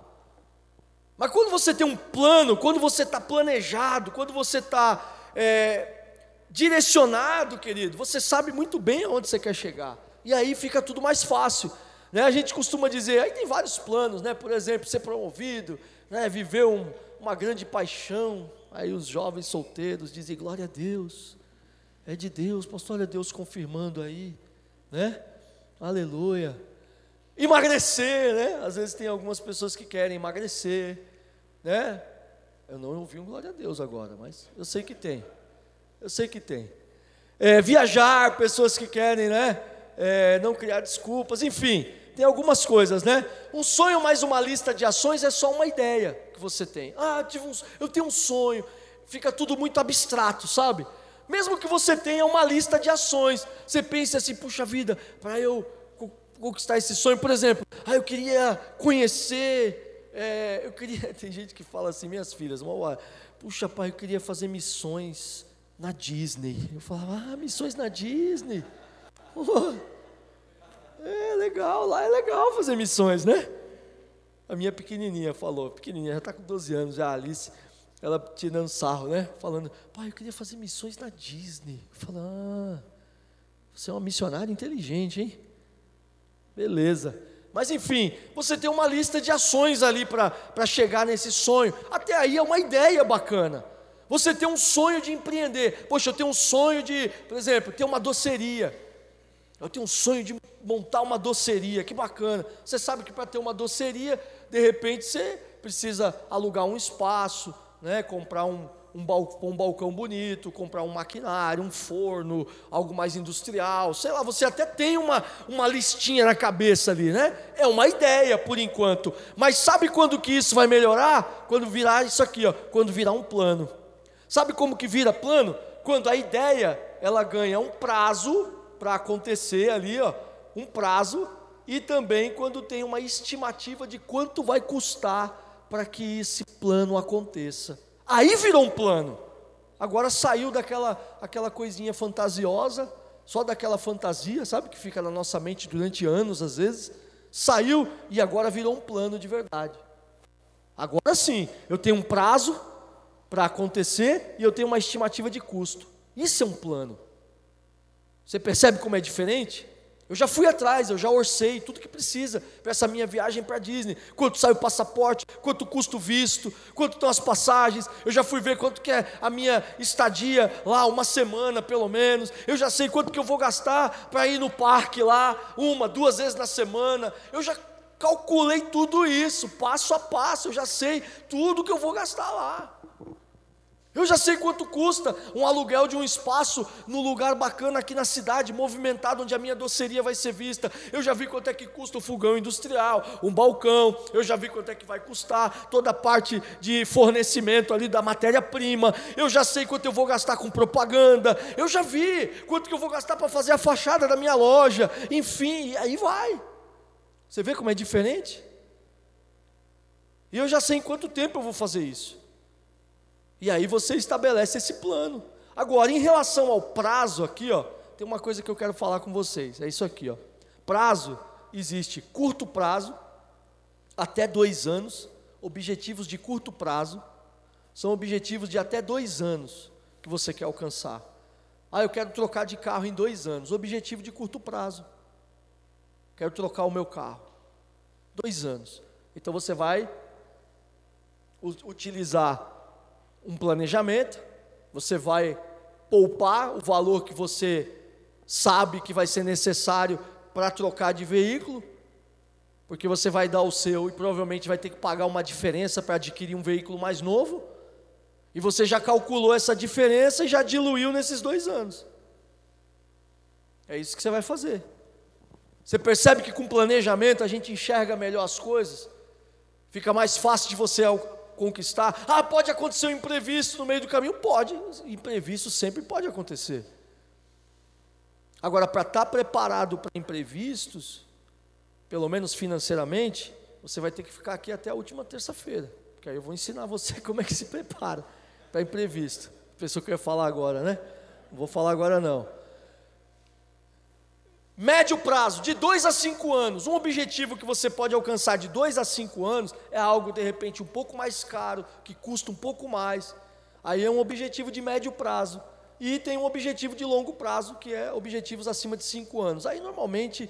Mas quando você tem um plano, quando você está planejado, quando você está direcionado, querido, você sabe muito bem aonde você quer chegar. E aí fica tudo mais fácil, né? A gente costuma dizer, aí tem vários planos, né? Por exemplo, ser promovido, né? Viver uma grande paixão. Aí os jovens solteiros dizem, glória a Deus, é de Deus, pastor, olha Deus confirmando aí, né? Aleluia. Emagrecer, né? Às vezes tem algumas pessoas que querem emagrecer, né? Eu não ouvi um glória a Deus agora, mas eu sei que tem. Viajar, pessoas que querem, né? Não criar desculpas, enfim, tem algumas coisas, né? Um sonho mais uma lista de ações é só uma ideia que você tem. Eu tenho um sonho, fica tudo muito abstrato, sabe? Mesmo que você tenha uma lista de ações, você pensa assim, puxa vida, para eu conquistar esse sonho, por exemplo, eu queria conhecer, tem gente que fala assim, minhas filhas, uma hora, puxa pai, eu queria fazer missões na Disney. Eu falava, missões na Disney, é legal, lá é legal fazer missões, né? A minha pequenininha falou, já está com 12 anos, já a Alice, ela tirando sarro, né, falando, pai, eu queria fazer missões na Disney. Eu falei, você é uma missionária inteligente, hein? Beleza, mas enfim, você tem uma lista de ações ali para chegar nesse sonho. Até aí é uma ideia bacana. Você tem um sonho de empreender. Poxa, eu tenho um sonho de, por exemplo, ter uma doceria. Eu tenho um sonho de montar uma doceria, que bacana. Você sabe que para ter uma doceria, de repente você precisa alugar um espaço, né, comprar um balcão bonito, comprar um maquinário, um forno, algo mais industrial, sei lá, você até tem uma listinha na cabeça ali, né? É uma ideia por enquanto, mas sabe quando que isso vai melhorar? Quando virar isso aqui, ó, quando virar um plano. Sabe como que vira plano? Quando a ideia, ela ganha um prazo para acontecer ali, ó, um prazo, e também quando tem uma estimativa de quanto vai custar para que esse plano aconteça. Aí virou um plano. Agora saiu daquela coisinha fantasiosa, só daquela fantasia, sabe, que fica na nossa mente durante anos às vezes. Saiu e agora virou um plano de verdade. Agora sim, eu tenho um prazo para acontecer e eu tenho uma estimativa de custo. Isso é um plano. Você percebe como é diferente? Eu já fui atrás, eu já orcei tudo que precisa para essa minha viagem para a Disney. Quanto sai o passaporte, quanto custa o visto, quanto estão as passagens. Eu já fui ver quanto que é a minha estadia lá, uma semana pelo menos. Eu já sei quanto que eu vou gastar para ir no parque lá, 1, 2 vezes na semana. Eu já calculei tudo isso, passo a passo, eu já sei tudo que eu vou gastar lá. Eu já sei quanto custa um aluguel de um espaço num lugar bacana aqui na cidade, movimentado, onde a minha doceria vai ser vista. Eu já vi quanto é que custa o fogão industrial, um balcão. Eu já vi quanto é que vai custar toda a parte de fornecimento ali da matéria-prima. Eu já sei quanto eu vou gastar com propaganda. Eu já vi quanto que eu vou gastar para fazer a fachada da minha loja. Enfim, aí vai. Você vê como é diferente? E eu já sei em quanto tempo eu vou fazer isso. E aí você estabelece esse plano. Agora, em relação ao prazo aqui, ó, tem uma coisa que eu quero falar com vocês. É isso aqui, ó. Prazo existe curto prazo, até 2 anos. Objetivos de curto prazo são objetivos de até 2 anos que você quer alcançar. Ah, eu quero trocar de carro em 2 anos. Objetivo de curto prazo. Quero trocar o meu carro. 2 anos. Então você vai utilizar um planejamento, você vai poupar o valor que você sabe que vai ser necessário para trocar de veículo, porque você vai dar o seu e provavelmente vai ter que pagar uma diferença para adquirir um veículo mais novo, e você já calculou essa diferença e já diluiu nesses 2 anos. É isso que você vai fazer. Você percebe que com planejamento a gente enxerga melhor as coisas, fica mais fácil de você conquistar. Ah, pode acontecer um imprevisto no meio do caminho? Pode, imprevisto sempre pode acontecer. Agora, para estar preparado para imprevistos, pelo menos financeiramente, você vai ter que ficar aqui até a última terça-feira, porque aí eu vou ensinar você como é que se prepara para imprevisto. Pensou que eu ia falar agora, né? Não vou falar agora não. Médio prazo, de 2 a 5 anos, um objetivo que você pode alcançar de 2 a 5 anos, é algo de repente um pouco mais caro, que custa um pouco mais, aí é um objetivo de médio prazo, e tem um objetivo de longo prazo, que é objetivos acima de 5 anos, aí normalmente,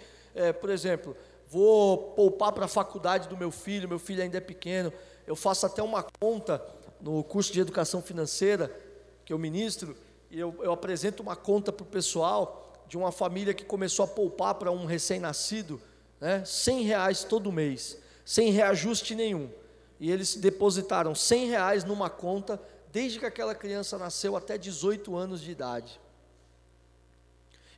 por exemplo, vou poupar para a faculdade do meu filho ainda é pequeno, eu faço até uma conta no curso de educação financeira, que eu ministro, e eu apresento uma conta para o pessoal, de uma família que começou a poupar para um recém-nascido, né, R$100 todo mês, sem reajuste nenhum, e eles depositaram R$100 numa conta, desde que aquela criança nasceu até 18 anos de idade,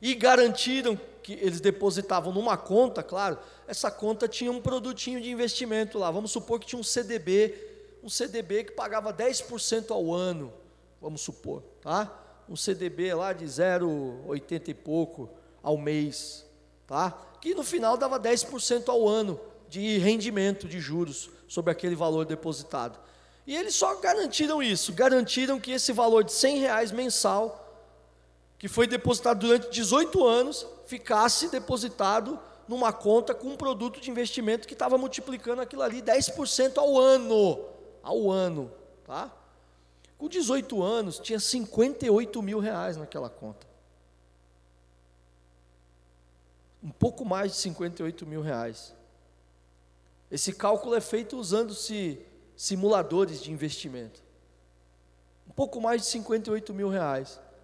e garantiram que eles depositavam numa conta, claro, essa conta tinha um produtinho de investimento lá, vamos supor que tinha um CDB que pagava 10% ao ano, vamos supor, tá? Um CDB lá de 0,80 e pouco ao mês, tá? Que no final dava 10% ao ano de rendimento de juros sobre aquele valor depositado. E eles só garantiram isso, garantiram que esse valor de R$100 mensal, que foi depositado durante 18 anos, ficasse depositado numa conta com um produto de investimento que estava multiplicando aquilo ali 10% ao ano, tá? Com 18 anos, tinha R$58 mil naquela conta. Um pouco mais de R$58 mil. Esse cálculo é feito usando-se simuladores de investimento. Um pouco mais de R$58 mil.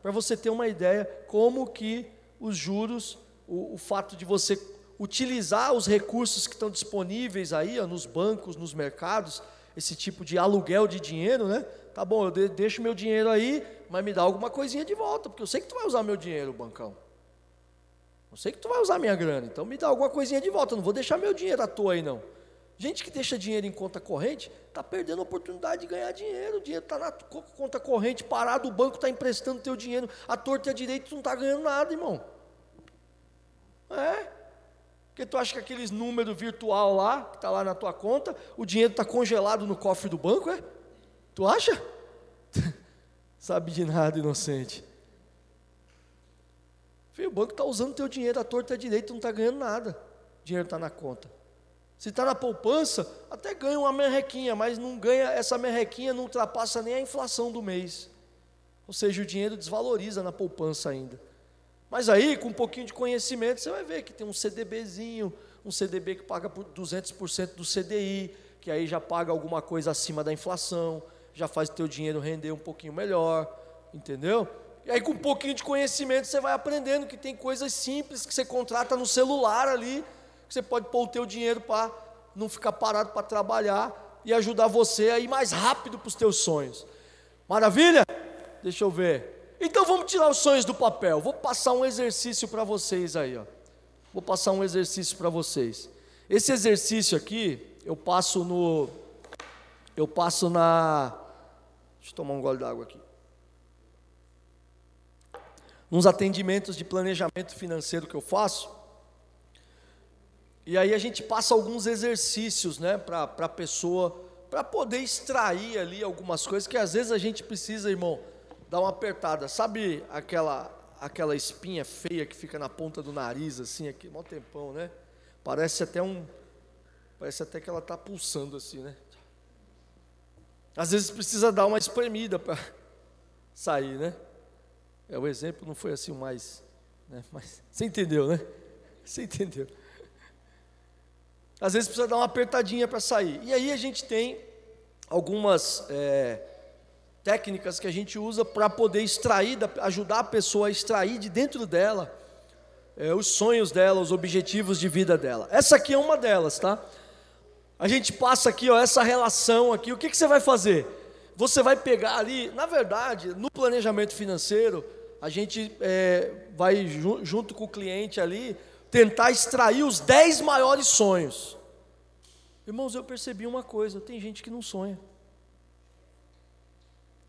Para você ter uma ideia, como que os juros, o fato de você utilizar os recursos que estão disponíveis aí, ó, nos bancos, nos mercados, esse tipo de aluguel de dinheiro, né? Tá bom, eu deixo meu dinheiro aí, mas me dá alguma coisinha de volta, porque eu sei que tu vai usar meu dinheiro, bancão. Eu sei que tu vai usar minha grana, então me dá alguma coisinha de volta, eu não vou deixar meu dinheiro à toa aí, não. Gente que deixa dinheiro em conta corrente, está perdendo a oportunidade de ganhar dinheiro, o dinheiro está na conta corrente, parado, o banco está emprestando teu dinheiro, à torta e à direita, tu não está ganhando nada, irmão. É... Porque tu acha que aqueles números virtual lá, que está lá na tua conta, o dinheiro está congelado no cofre do banco, é? Tu acha? Sabe de nada, inocente. Filho, o banco está usando teu dinheiro à torta e à direita, não está ganhando nada. O dinheiro está na conta. Se está na poupança, até ganha uma merrequinha, mas não ganha, essa merrequinha não ultrapassa nem a inflação do mês. Ou seja, o dinheiro desvaloriza na poupança ainda. Mas aí, com um pouquinho de conhecimento, você vai ver que tem um CDBzinho, um CDB que paga por 200% do CDI, que aí já paga alguma coisa acima da inflação, já faz o teu dinheiro render um pouquinho melhor, entendeu? E aí, com um pouquinho de conhecimento, você vai aprendendo que tem coisas simples que você contrata no celular ali, que você pode pôr o teu dinheiro para não ficar parado para trabalhar e ajudar você a ir mais rápido para os teus sonhos. Maravilha? Deixa eu ver. Então vamos tirar os sonhos do papel. Vou passar um exercício para vocês aí, ó. Vou passar um exercício para vocês. Esse exercício aqui, deixa eu tomar um gole d'água aqui. Nos atendimentos de planejamento financeiro que eu faço. E aí a gente passa alguns exercícios, né, para a pessoa, para poder extrair ali algumas coisas que às vezes a gente precisa, irmão. Dá uma apertada, sabe aquela espinha feia que fica na ponta do nariz, assim, aqui, mó tempão, né? Parece até que ela está pulsando, assim, né? Às vezes precisa dar uma espremida para sair, né? O exemplo não foi assim o mais, né? Mas você entendeu, né? Você entendeu. Às vezes precisa dar uma apertadinha para sair. E aí a gente tem algumas... técnicas que a gente usa para poder ajudar a pessoa a extrair de dentro dela os sonhos dela, os objetivos de vida dela. Essa aqui é uma delas, tá? A gente passa aqui, ó, essa relação aqui. O que você vai fazer? Você vai pegar ali, na verdade, no planejamento financeiro, a gente vai, junto com o cliente ali, tentar extrair os 10 maiores sonhos. Irmãos, eu percebi uma coisa, tem gente que não sonha.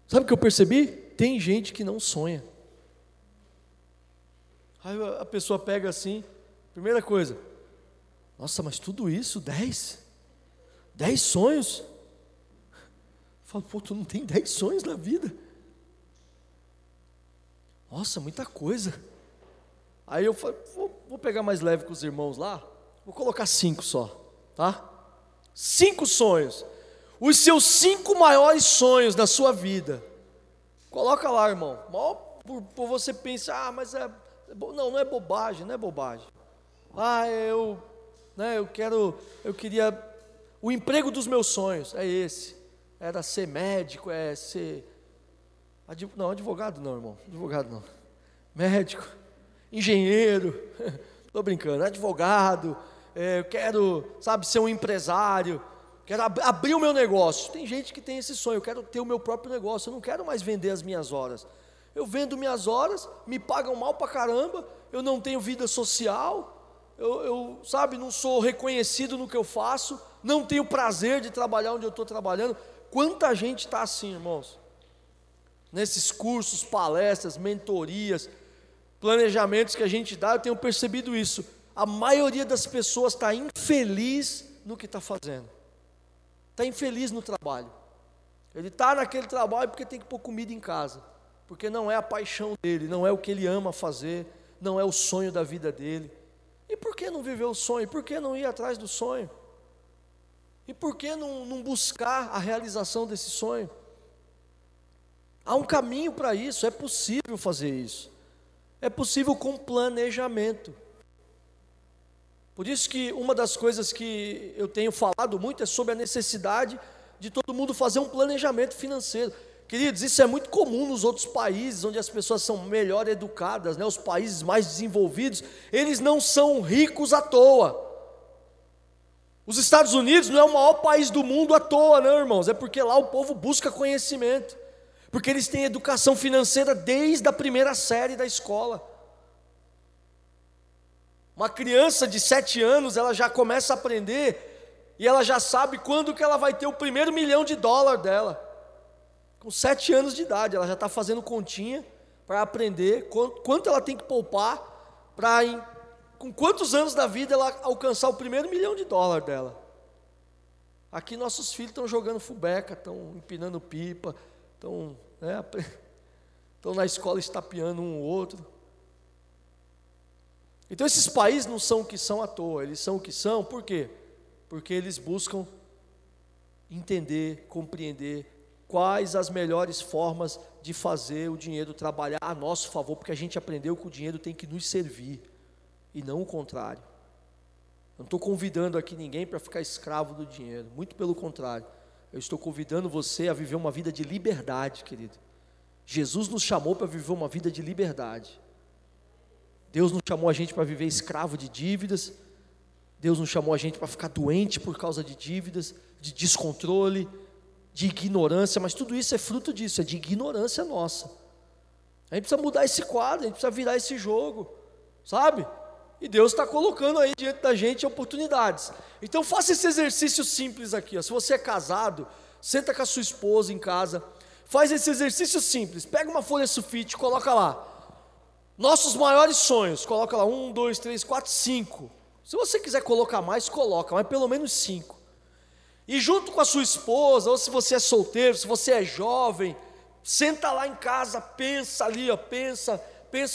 Sabe o que eu percebi? Tem gente que não sonha. Aí a pessoa pega assim, primeira coisa, nossa, mas tudo isso, 10? 10 sonhos? Eu falo, pô, tu não tem 10 sonhos na vida? Nossa, muita coisa. Aí eu falo, vou pegar mais leve com os irmãos lá, vou colocar 5 só, tá? 5 sonhos. Os seus 5 maiores sonhos da sua vida. Coloca lá, irmão. Por você pensar, ah, mas não é bobagem, não é bobagem. Ah, eu queria o emprego dos meus sonhos, é esse. Era ser médico, é ser advogado não, irmão. Advogado não. Médico, engenheiro. Tô brincando, advogado. Eu quero, sabe, ser um empresário. Quero abrir o meu negócio. Tem gente que tem esse sonho, eu quero ter o meu próprio negócio, eu não quero mais vender as minhas horas. Eu vendo minhas horas, me pagam mal pra caramba, eu não tenho vida social, eu não sou reconhecido no que eu faço, não tenho prazer de trabalhar onde eu estou trabalhando. Quanta gente está assim, irmãos? Nesses cursos, palestras, mentorias, planejamentos que a gente dá, eu tenho percebido isso. A maioria das pessoas está infeliz no que está fazendo. Está infeliz no trabalho. Ele está naquele trabalho porque tem que pôr comida em casa, porque não é a paixão dele, não é o que ele ama fazer, não é o sonho da vida dele. E por que não viver o sonho? Por que não ir atrás do sonho? E por que não buscar a realização desse sonho? Há um caminho para isso, é possível fazer isso. É possível com planejamento. Por isso que uma das coisas que eu tenho falado muito é sobre a necessidade de todo mundo fazer um planejamento financeiro. Queridos, isso é muito comum nos outros países, onde as pessoas são melhor educadas, né? Os países mais desenvolvidos, eles não são ricos à toa. Os Estados Unidos não é o maior país do mundo à toa, não, irmãos. É porque lá o povo busca conhecimento. Porque eles têm educação financeira desde a primeira série da escola. Uma criança de 7 anos, ela já começa a aprender e ela já sabe quando que ela vai ter o primeiro $1 milhão dela. Com 7 anos de idade, ela já está fazendo continha para aprender quanto ela tem que poupar para com quantos anos da vida ela alcançar o primeiro $1 milhão dela. Aqui nossos filhos estão jogando fubeca, estão empinando pipa, estão, né, na escola estapeando um ou outro. Então esses países não são o que são à toa, eles são o que são, por quê? Porque eles buscam entender, compreender quais as melhores formas de fazer o dinheiro trabalhar a nosso favor, porque a gente aprendeu que o dinheiro tem que nos servir, e não o contrário. Eu não estou convidando aqui ninguém para ficar escravo do dinheiro, muito pelo contrário. Eu estou convidando você a viver uma vida de liberdade, querido. Jesus nos chamou para viver uma vida de liberdade. Deus não chamou a gente para viver escravo de dívidas. Deus não chamou a gente para ficar doente por causa de dívidas, de descontrole, de ignorância. Mas tudo isso é fruto disso, é de ignorância nossa. A gente precisa mudar esse quadro, a gente precisa virar esse jogo, sabe? E Deus está colocando aí diante da gente oportunidades. Então faça esse exercício simples aqui, ó. Se você é casado, senta com a sua esposa em casa, faz esse exercício simples, pega uma folha sulfite, coloca lá, nossos maiores sonhos, coloca lá, 1, 2, 3, 4, 5, se você quiser colocar mais, coloca, mas pelo menos 5, e junto com a sua esposa, ou se você é solteiro, se você é jovem, senta lá em casa, pensa ali, ó, pensa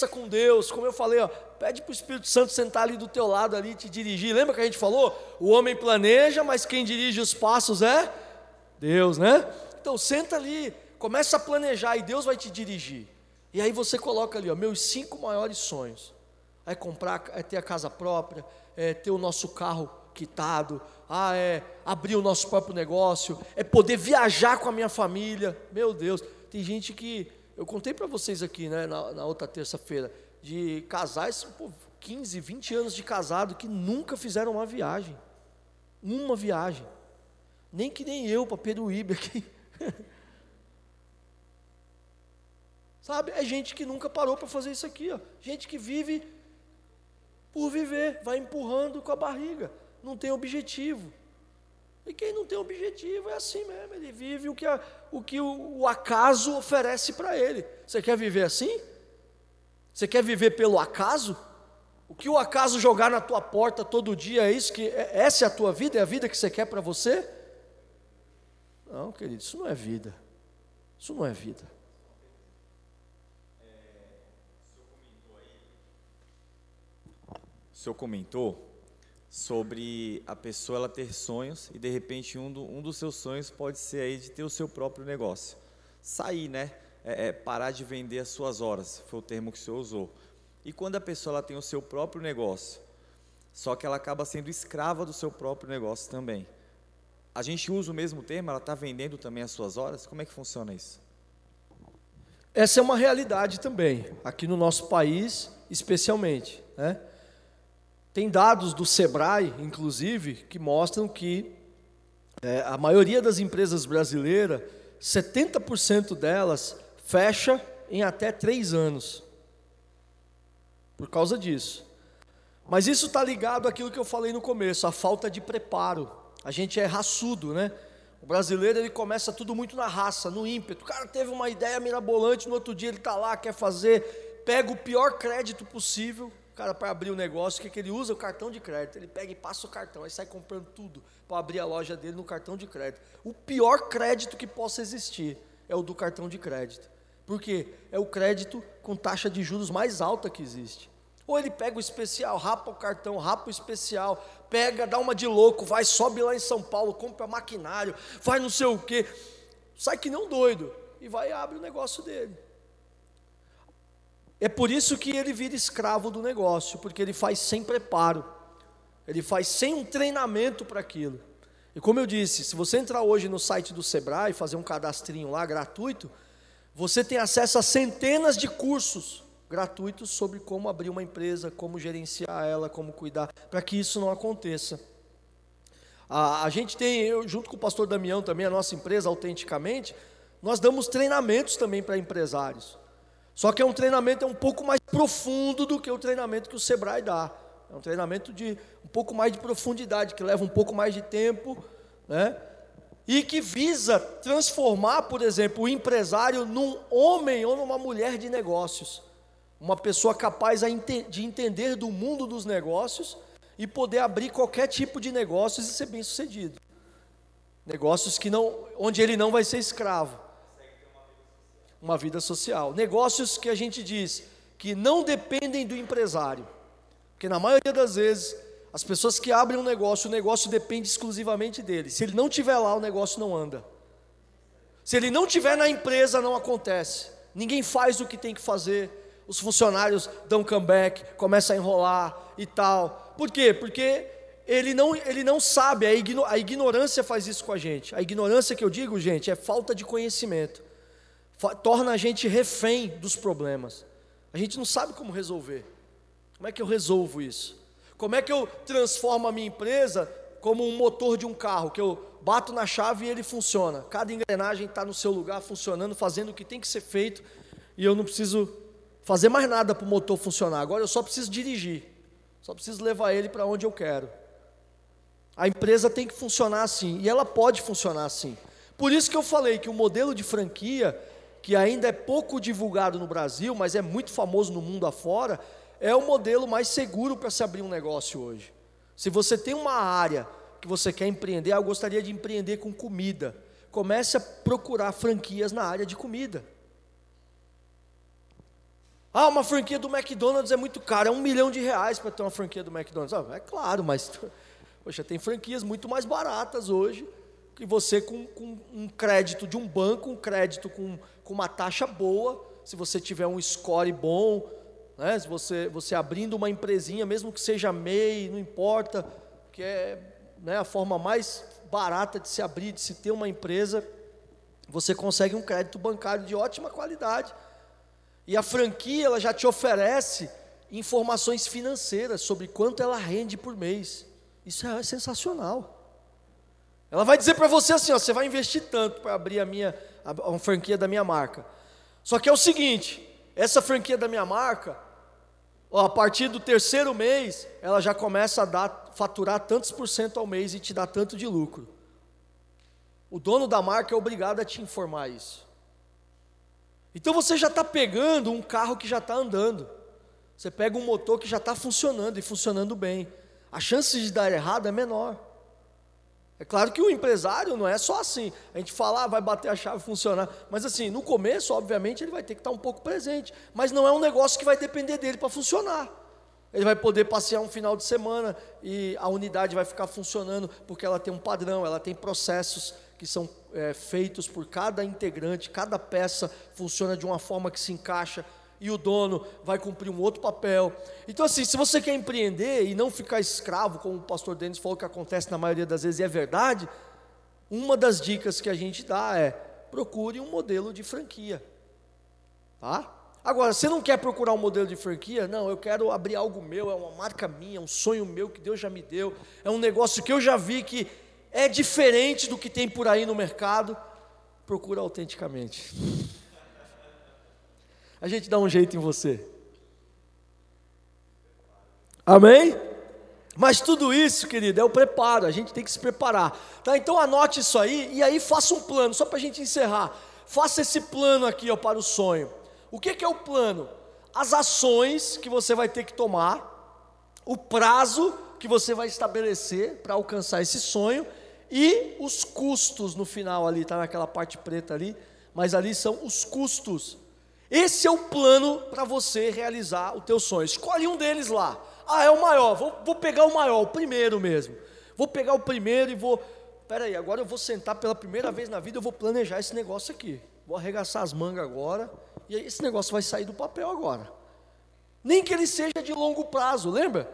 com Deus, como eu falei, ó, pede para o Espírito Santo sentar ali do teu lado, ali te dirigir. Lembra que a gente falou? O homem planeja, mas quem dirige os passos é Deus, né? Então senta ali, começa a planejar e Deus vai te dirigir. E aí você coloca ali, ó, meus 5 maiores sonhos. É comprar, é ter a casa própria, é ter o nosso carro quitado, é abrir o nosso próprio negócio, é poder viajar com a minha família. Meu Deus, tem gente que, eu contei para vocês aqui, né, na outra terça-feira, de casais, pô, 15, 20 anos de casado, que nunca fizeram uma viagem, nem que nem eu para Peruíbe aqui, sabe, é gente que nunca parou para fazer isso aqui, ó. Gente que vive por viver, vai empurrando com a barriga, não tem objetivo, e quem não tem objetivo é assim mesmo, ele vive o que o acaso oferece para ele. Você quer viver assim? Você quer viver pelo acaso? O que o acaso jogar na tua porta todo dia, é isso que essa é a tua vida? É a vida que você quer para você? Não, querido, isso não é vida. Isso não é vida. O senhor comentou sobre a pessoa ela ter sonhos e de repente um dos seus sonhos pode ser aí de ter o seu próprio negócio. Sair, né? Parar de vender as suas horas, foi o termo que o senhor usou. E quando a pessoa ela tem o seu próprio negócio, só que ela acaba sendo escrava do seu próprio negócio também. A gente usa o mesmo termo, ela está vendendo também as suas horas? Como é que funciona isso? Essa é uma realidade também, aqui no nosso país especialmente, né? Tem dados do Sebrae, inclusive, que mostram que a maioria das empresas brasileiras, 70% delas, fecha em até 3 anos, por causa disso. Mas isso está ligado àquilo que eu falei no começo, à falta de preparo. A gente é raçudo, né? O brasileiro, ele começa tudo muito na raça, no ímpeto. O cara teve uma ideia mirabolante, no outro dia ele está lá, quer fazer, pega o pior crédito possível. O cara, para abrir o negócio, o que ele usa? O cartão de crédito. Ele pega e passa o cartão, aí sai comprando tudo para abrir a loja dele no cartão de crédito. O pior crédito que possa existir é o do cartão de crédito. Por quê? É o crédito com taxa de juros mais alta que existe. Ou ele pega o especial, rapa o cartão, rapa o especial, pega, dá uma de louco, vai, sobe lá em São Paulo, compra maquinário, faz não sei o quê, sai que nem um doido, e vai e abre o negócio dele. É por isso que ele vira escravo do negócio, porque ele faz sem preparo, ele faz sem um treinamento para aquilo. E como eu disse, se você entrar hoje no site do Sebrae e fazer um cadastrinho lá gratuito, você tem acesso a centenas de cursos gratuitos sobre como abrir uma empresa, como gerenciar ela, como cuidar, para que isso não aconteça. A gente tem, eu, junto com o pastor Damião também, a nossa empresa, Autenticamente, nós damos treinamentos também para empresários. Só que é um treinamento um pouco mais profundo do que o treinamento que o Sebrae dá. É um treinamento de um pouco mais de profundidade, que leva um pouco mais de tempo, né? E que visa transformar, por exemplo, o empresário num homem ou numa mulher de negócios. Uma pessoa capaz de entender do mundo dos negócios e poder abrir qualquer tipo de negócios e ser bem sucedido. Negócios que não, onde ele não vai ser escravo. Uma vida social. Negócios que a gente diz que não dependem do empresário. Porque na maioria das vezes, as pessoas que abrem um negócio, o negócio depende exclusivamente dele. Se ele não estiver lá, o negócio não anda. Se ele não estiver na empresa, não acontece. Ninguém faz o que tem que fazer. Os funcionários dão comeback, começam a enrolar e tal. Por quê? Porque ele não sabe, a ignorância faz isso com a gente. A ignorância que eu digo, gente, é falta de conhecimento. Torna a gente refém dos problemas. A gente não sabe como resolver. Como é que eu resolvo isso? Como é que eu transformo a minha empresa como um motor de um carro, que eu bato na chave e ele funciona. Cada engrenagem está no seu lugar, funcionando, fazendo o que tem que ser feito, e eu não preciso fazer mais nada para o motor funcionar. Agora eu só preciso dirigir, só preciso levar ele para onde eu quero. A empresa tem que funcionar assim, e ela pode funcionar assim. Por isso que eu falei que o modelo de franquia, que ainda é pouco divulgado no Brasil, mas é muito famoso no mundo afora, é o modelo mais seguro para se abrir um negócio hoje. Se você tem uma área que você quer empreender, eu gostaria de empreender com comida, comece a procurar franquias na área de comida. Ah, uma franquia do McDonald's é muito cara, é R$1 milhão para ter uma franquia do McDonald's. Ah, é claro, mas poxa, tem franquias muito mais baratas hoje, que você com um crédito de um banco, um crédito com uma taxa boa, se você tiver um score bom, né? Se você abrindo uma empresinha, mesmo que seja MEI, não importa, que é, né, a forma mais barata de se abrir, de se ter uma empresa, você consegue um crédito bancário de ótima qualidade. E a franquia, ela já te oferece informações financeiras sobre quanto ela rende por mês. Isso é sensacional. Ela vai dizer para você assim, ó, você vai investir tanto para abrir a franquia da minha marca. Só que é o seguinte, essa franquia da minha marca, a partir do 3º mês, ela já começa a faturar tantos por cento ao mês e te dá tanto de lucro. O dono da marca é obrigado a te informar isso. Então você já está pegando um carro que já está andando. Você pega um motor que já está funcionando e funcionando bem. A chance de dar errado é menor. É claro que o empresário não é só assim. A gente fala, vai bater a chave e funcionar. Mas assim, no começo, obviamente, ele vai ter que estar um pouco presente. Mas não é um negócio que vai depender dele para funcionar. Ele vai poder passear um final de semana e a unidade vai ficar funcionando porque ela tem um padrão, ela tem processos que são feitos por cada integrante, cada peça funciona de uma forma que se encaixa e o dono vai cumprir um outro papel. Então assim, se você quer empreender e não ficar escravo, como o pastor Denis falou que acontece na maioria das vezes, e é verdade, uma das dicas que a gente dá é, procure um modelo de franquia, tá? Agora, você não quer procurar um modelo de franquia? Não, eu quero abrir algo meu, é uma marca minha, é um sonho meu que Deus já me deu, é um negócio que eu já vi que é diferente do que tem por aí no mercado. Procura autenticamente. A gente dá um jeito em você. Amém? Mas tudo isso, querido, é o preparo. A gente tem que se preparar. Tá? Então anote isso aí e aí faça um plano, só para a gente encerrar. Faça esse plano aqui, ó, para o sonho. O que é o plano? As ações que você vai ter que tomar, o prazo que você vai estabelecer para alcançar esse sonho e os custos no final ali, tá naquela parte preta ali, mas ali são os custos. Esse é o plano para você realizar o teu sonho. Escolhe um deles lá. Ah, é o maior, vou pegar o maior, o primeiro mesmo. Vou pegar o primeiro e vou... Peraí, agora eu vou sentar pela primeira vez na vida, eu vou planejar esse negócio aqui. Vou arregaçar as mangas agora, e aí esse negócio vai sair do papel agora. Nem que ele seja de longo prazo, lembra?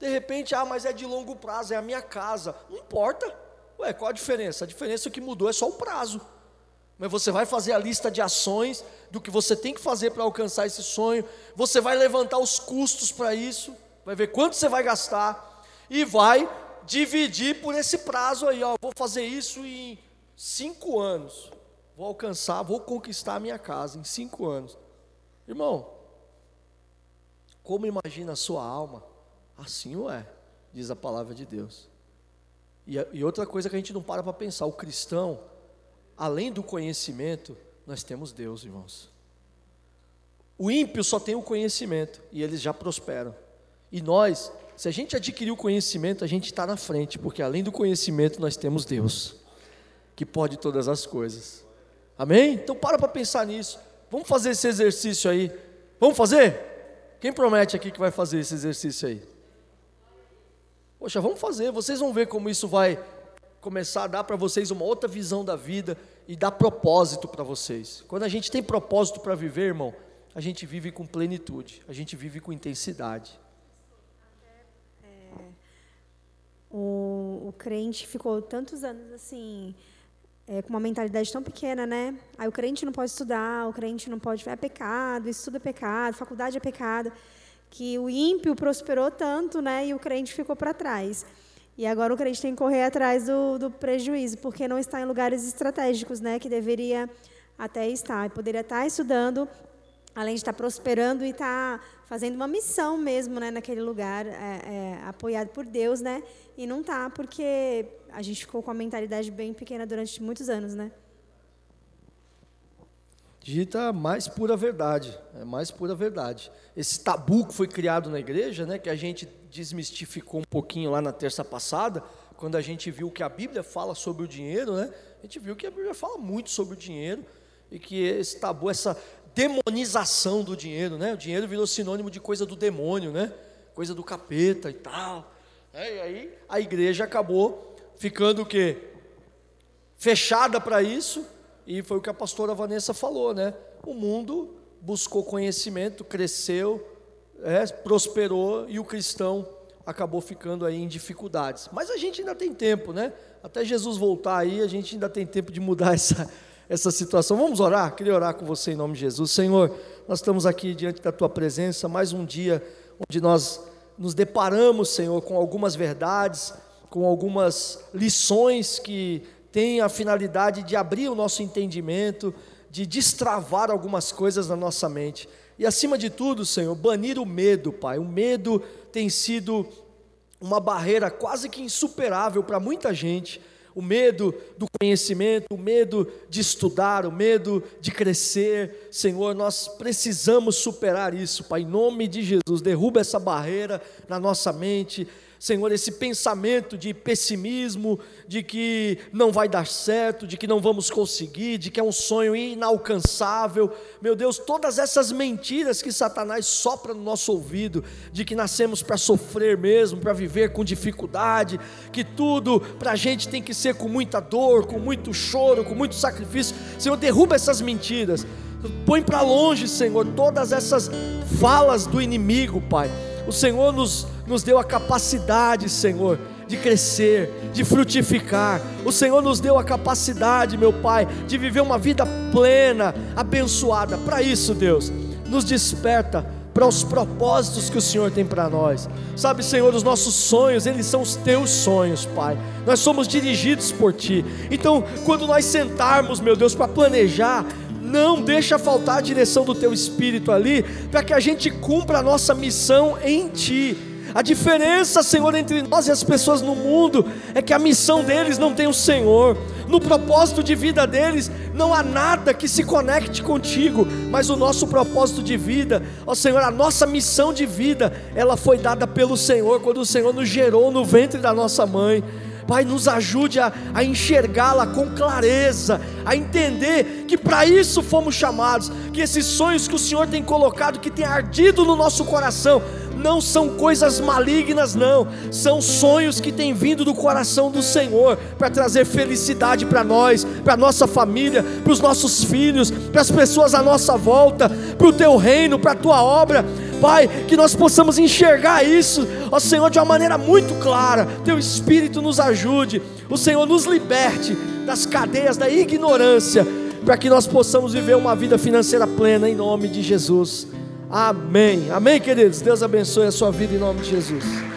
De repente, ah, mas é de longo prazo, é a minha casa. Não importa. Ué, qual a diferença? A diferença é que mudou é só o prazo. Mas você vai fazer a lista de ações do que você tem que fazer para alcançar esse sonho, você vai levantar os custos para isso, vai ver quanto você vai gastar e vai dividir por esse prazo aí, ó, vou fazer isso em 5 anos, vou alcançar, vou conquistar a minha casa em 5 anos. Irmão, como imagina a sua alma, assim o é, diz a palavra de Deus. E outra coisa que a gente não para pensar, o cristão, além do conhecimento, nós temos Deus, irmãos. O ímpio só tem o conhecimento e eles já prosperam. E nós, se a gente adquirir o conhecimento, a gente está na frente, porque além do conhecimento nós temos Deus, que pode todas as coisas. Amém? Então para pensar nisso. Vamos fazer esse exercício aí. Vamos fazer? Quem promete aqui que vai fazer esse exercício aí? Poxa, vamos fazer. Vocês vão ver como isso vai começar a dar para vocês uma outra visão da vida e dar propósito para vocês. Quando a gente tem propósito para viver, irmão, a gente vive com plenitude, a gente vive com intensidade. O crente ficou tantos anos assim, com uma mentalidade tão pequena, né? Aí o crente não pode estudar, o crente não pode... É pecado, estudo é pecado, faculdade é pecado. Que o ímpio prosperou tanto, né? E o crente ficou para trás. E agora o crente tem que correr atrás do prejuízo, porque não está em lugares estratégicos, né? Que deveria até estar. Poderia estar estudando... além de estar prosperando e estar fazendo uma missão mesmo, né, naquele lugar, apoiado por Deus, né, e não está, porque a gente ficou com a mentalidade bem pequena durante muitos anos, né? Dita a mais pura verdade, é mais pura verdade. Esse tabu que foi criado na igreja, né, que a gente desmistificou um pouquinho lá na terça passada, quando a gente viu que a Bíblia fala sobre o dinheiro, né, a gente viu que a Bíblia fala muito sobre o dinheiro, e que esse tabu, essa demonização do dinheiro, né? O dinheiro virou sinônimo de coisa do demônio, né? Coisa do capeta e tal. E aí a igreja acabou ficando o quê? Fechada para isso, e foi o que a pastora Vanessa falou, né? O mundo buscou conhecimento, cresceu, prosperou, e o cristão acabou ficando aí em dificuldades. Mas a gente ainda tem tempo, né? Até Jesus voltar aí, a gente ainda tem tempo de mudar essa situação. Vamos orar? Queria orar com você em nome de Jesus. Senhor, nós estamos aqui diante da Tua presença, mais um dia onde nós nos deparamos, Senhor, com algumas verdades, com algumas lições que têm a finalidade de abrir o nosso entendimento, de destravar algumas coisas na nossa mente. E acima de tudo, Senhor, banir o medo, Pai. O medo tem sido uma barreira quase que insuperável para muita gente. O medo do conhecimento, o medo de estudar, o medo de crescer. Senhor, nós precisamos superar isso, Pai, em nome de Jesus. Derruba essa barreira na nossa mente, Senhor, esse pensamento de pessimismo, de que não vai dar certo, de que não vamos conseguir, de que é um sonho inalcançável. Meu Deus, todas essas mentiras que Satanás sopra no nosso ouvido, de que nascemos para sofrer mesmo, para viver com dificuldade, que tudo para a gente tem que ser com muita dor, com muito choro, com muito sacrifício. Senhor, derruba essas mentiras, põe para longe, Senhor, todas essas falas do inimigo, Pai. O Senhor nos deu a capacidade, Senhor, de crescer, de frutificar. O Senhor nos deu a capacidade, meu Pai, de viver uma vida plena, abençoada. Para isso, Deus, nos desperta para os propósitos que o Senhor tem para nós. Sabe, Senhor, os nossos sonhos, eles são os Teus sonhos, Pai. Nós somos dirigidos por Ti. Então, quando nós sentarmos, meu Deus, para planejar, não deixa faltar a direção do Teu Espírito ali, para que a gente cumpra a nossa missão em Ti. A diferença, Senhor, entre nós e as pessoas no mundo é que a missão deles não tem o Senhor. No propósito de vida deles não há nada que se conecte contigo, mas o nosso propósito de vida, ó Senhor, a nossa missão de vida, ela foi dada pelo Senhor quando o Senhor nos gerou no ventre da nossa mãe. Pai, nos ajude a enxergá-la com clareza, a entender que para isso fomos chamados, que esses sonhos que o Senhor tem colocado, que tem ardido no nosso coração, não são coisas malignas, não, são sonhos que têm vindo do coração do Senhor, para trazer felicidade para nós, para nossa família, para os nossos filhos, para as pessoas à nossa volta, para o Teu reino, para a Tua obra. Pai, que nós possamos enxergar isso, ó Senhor, de uma maneira muito clara. Teu Espírito nos ajude, o Senhor nos liberte das cadeias da ignorância, para que nós possamos viver uma vida financeira plena, em nome de Jesus. Amém, amém, queridos. Deus abençoe a sua vida em nome de Jesus.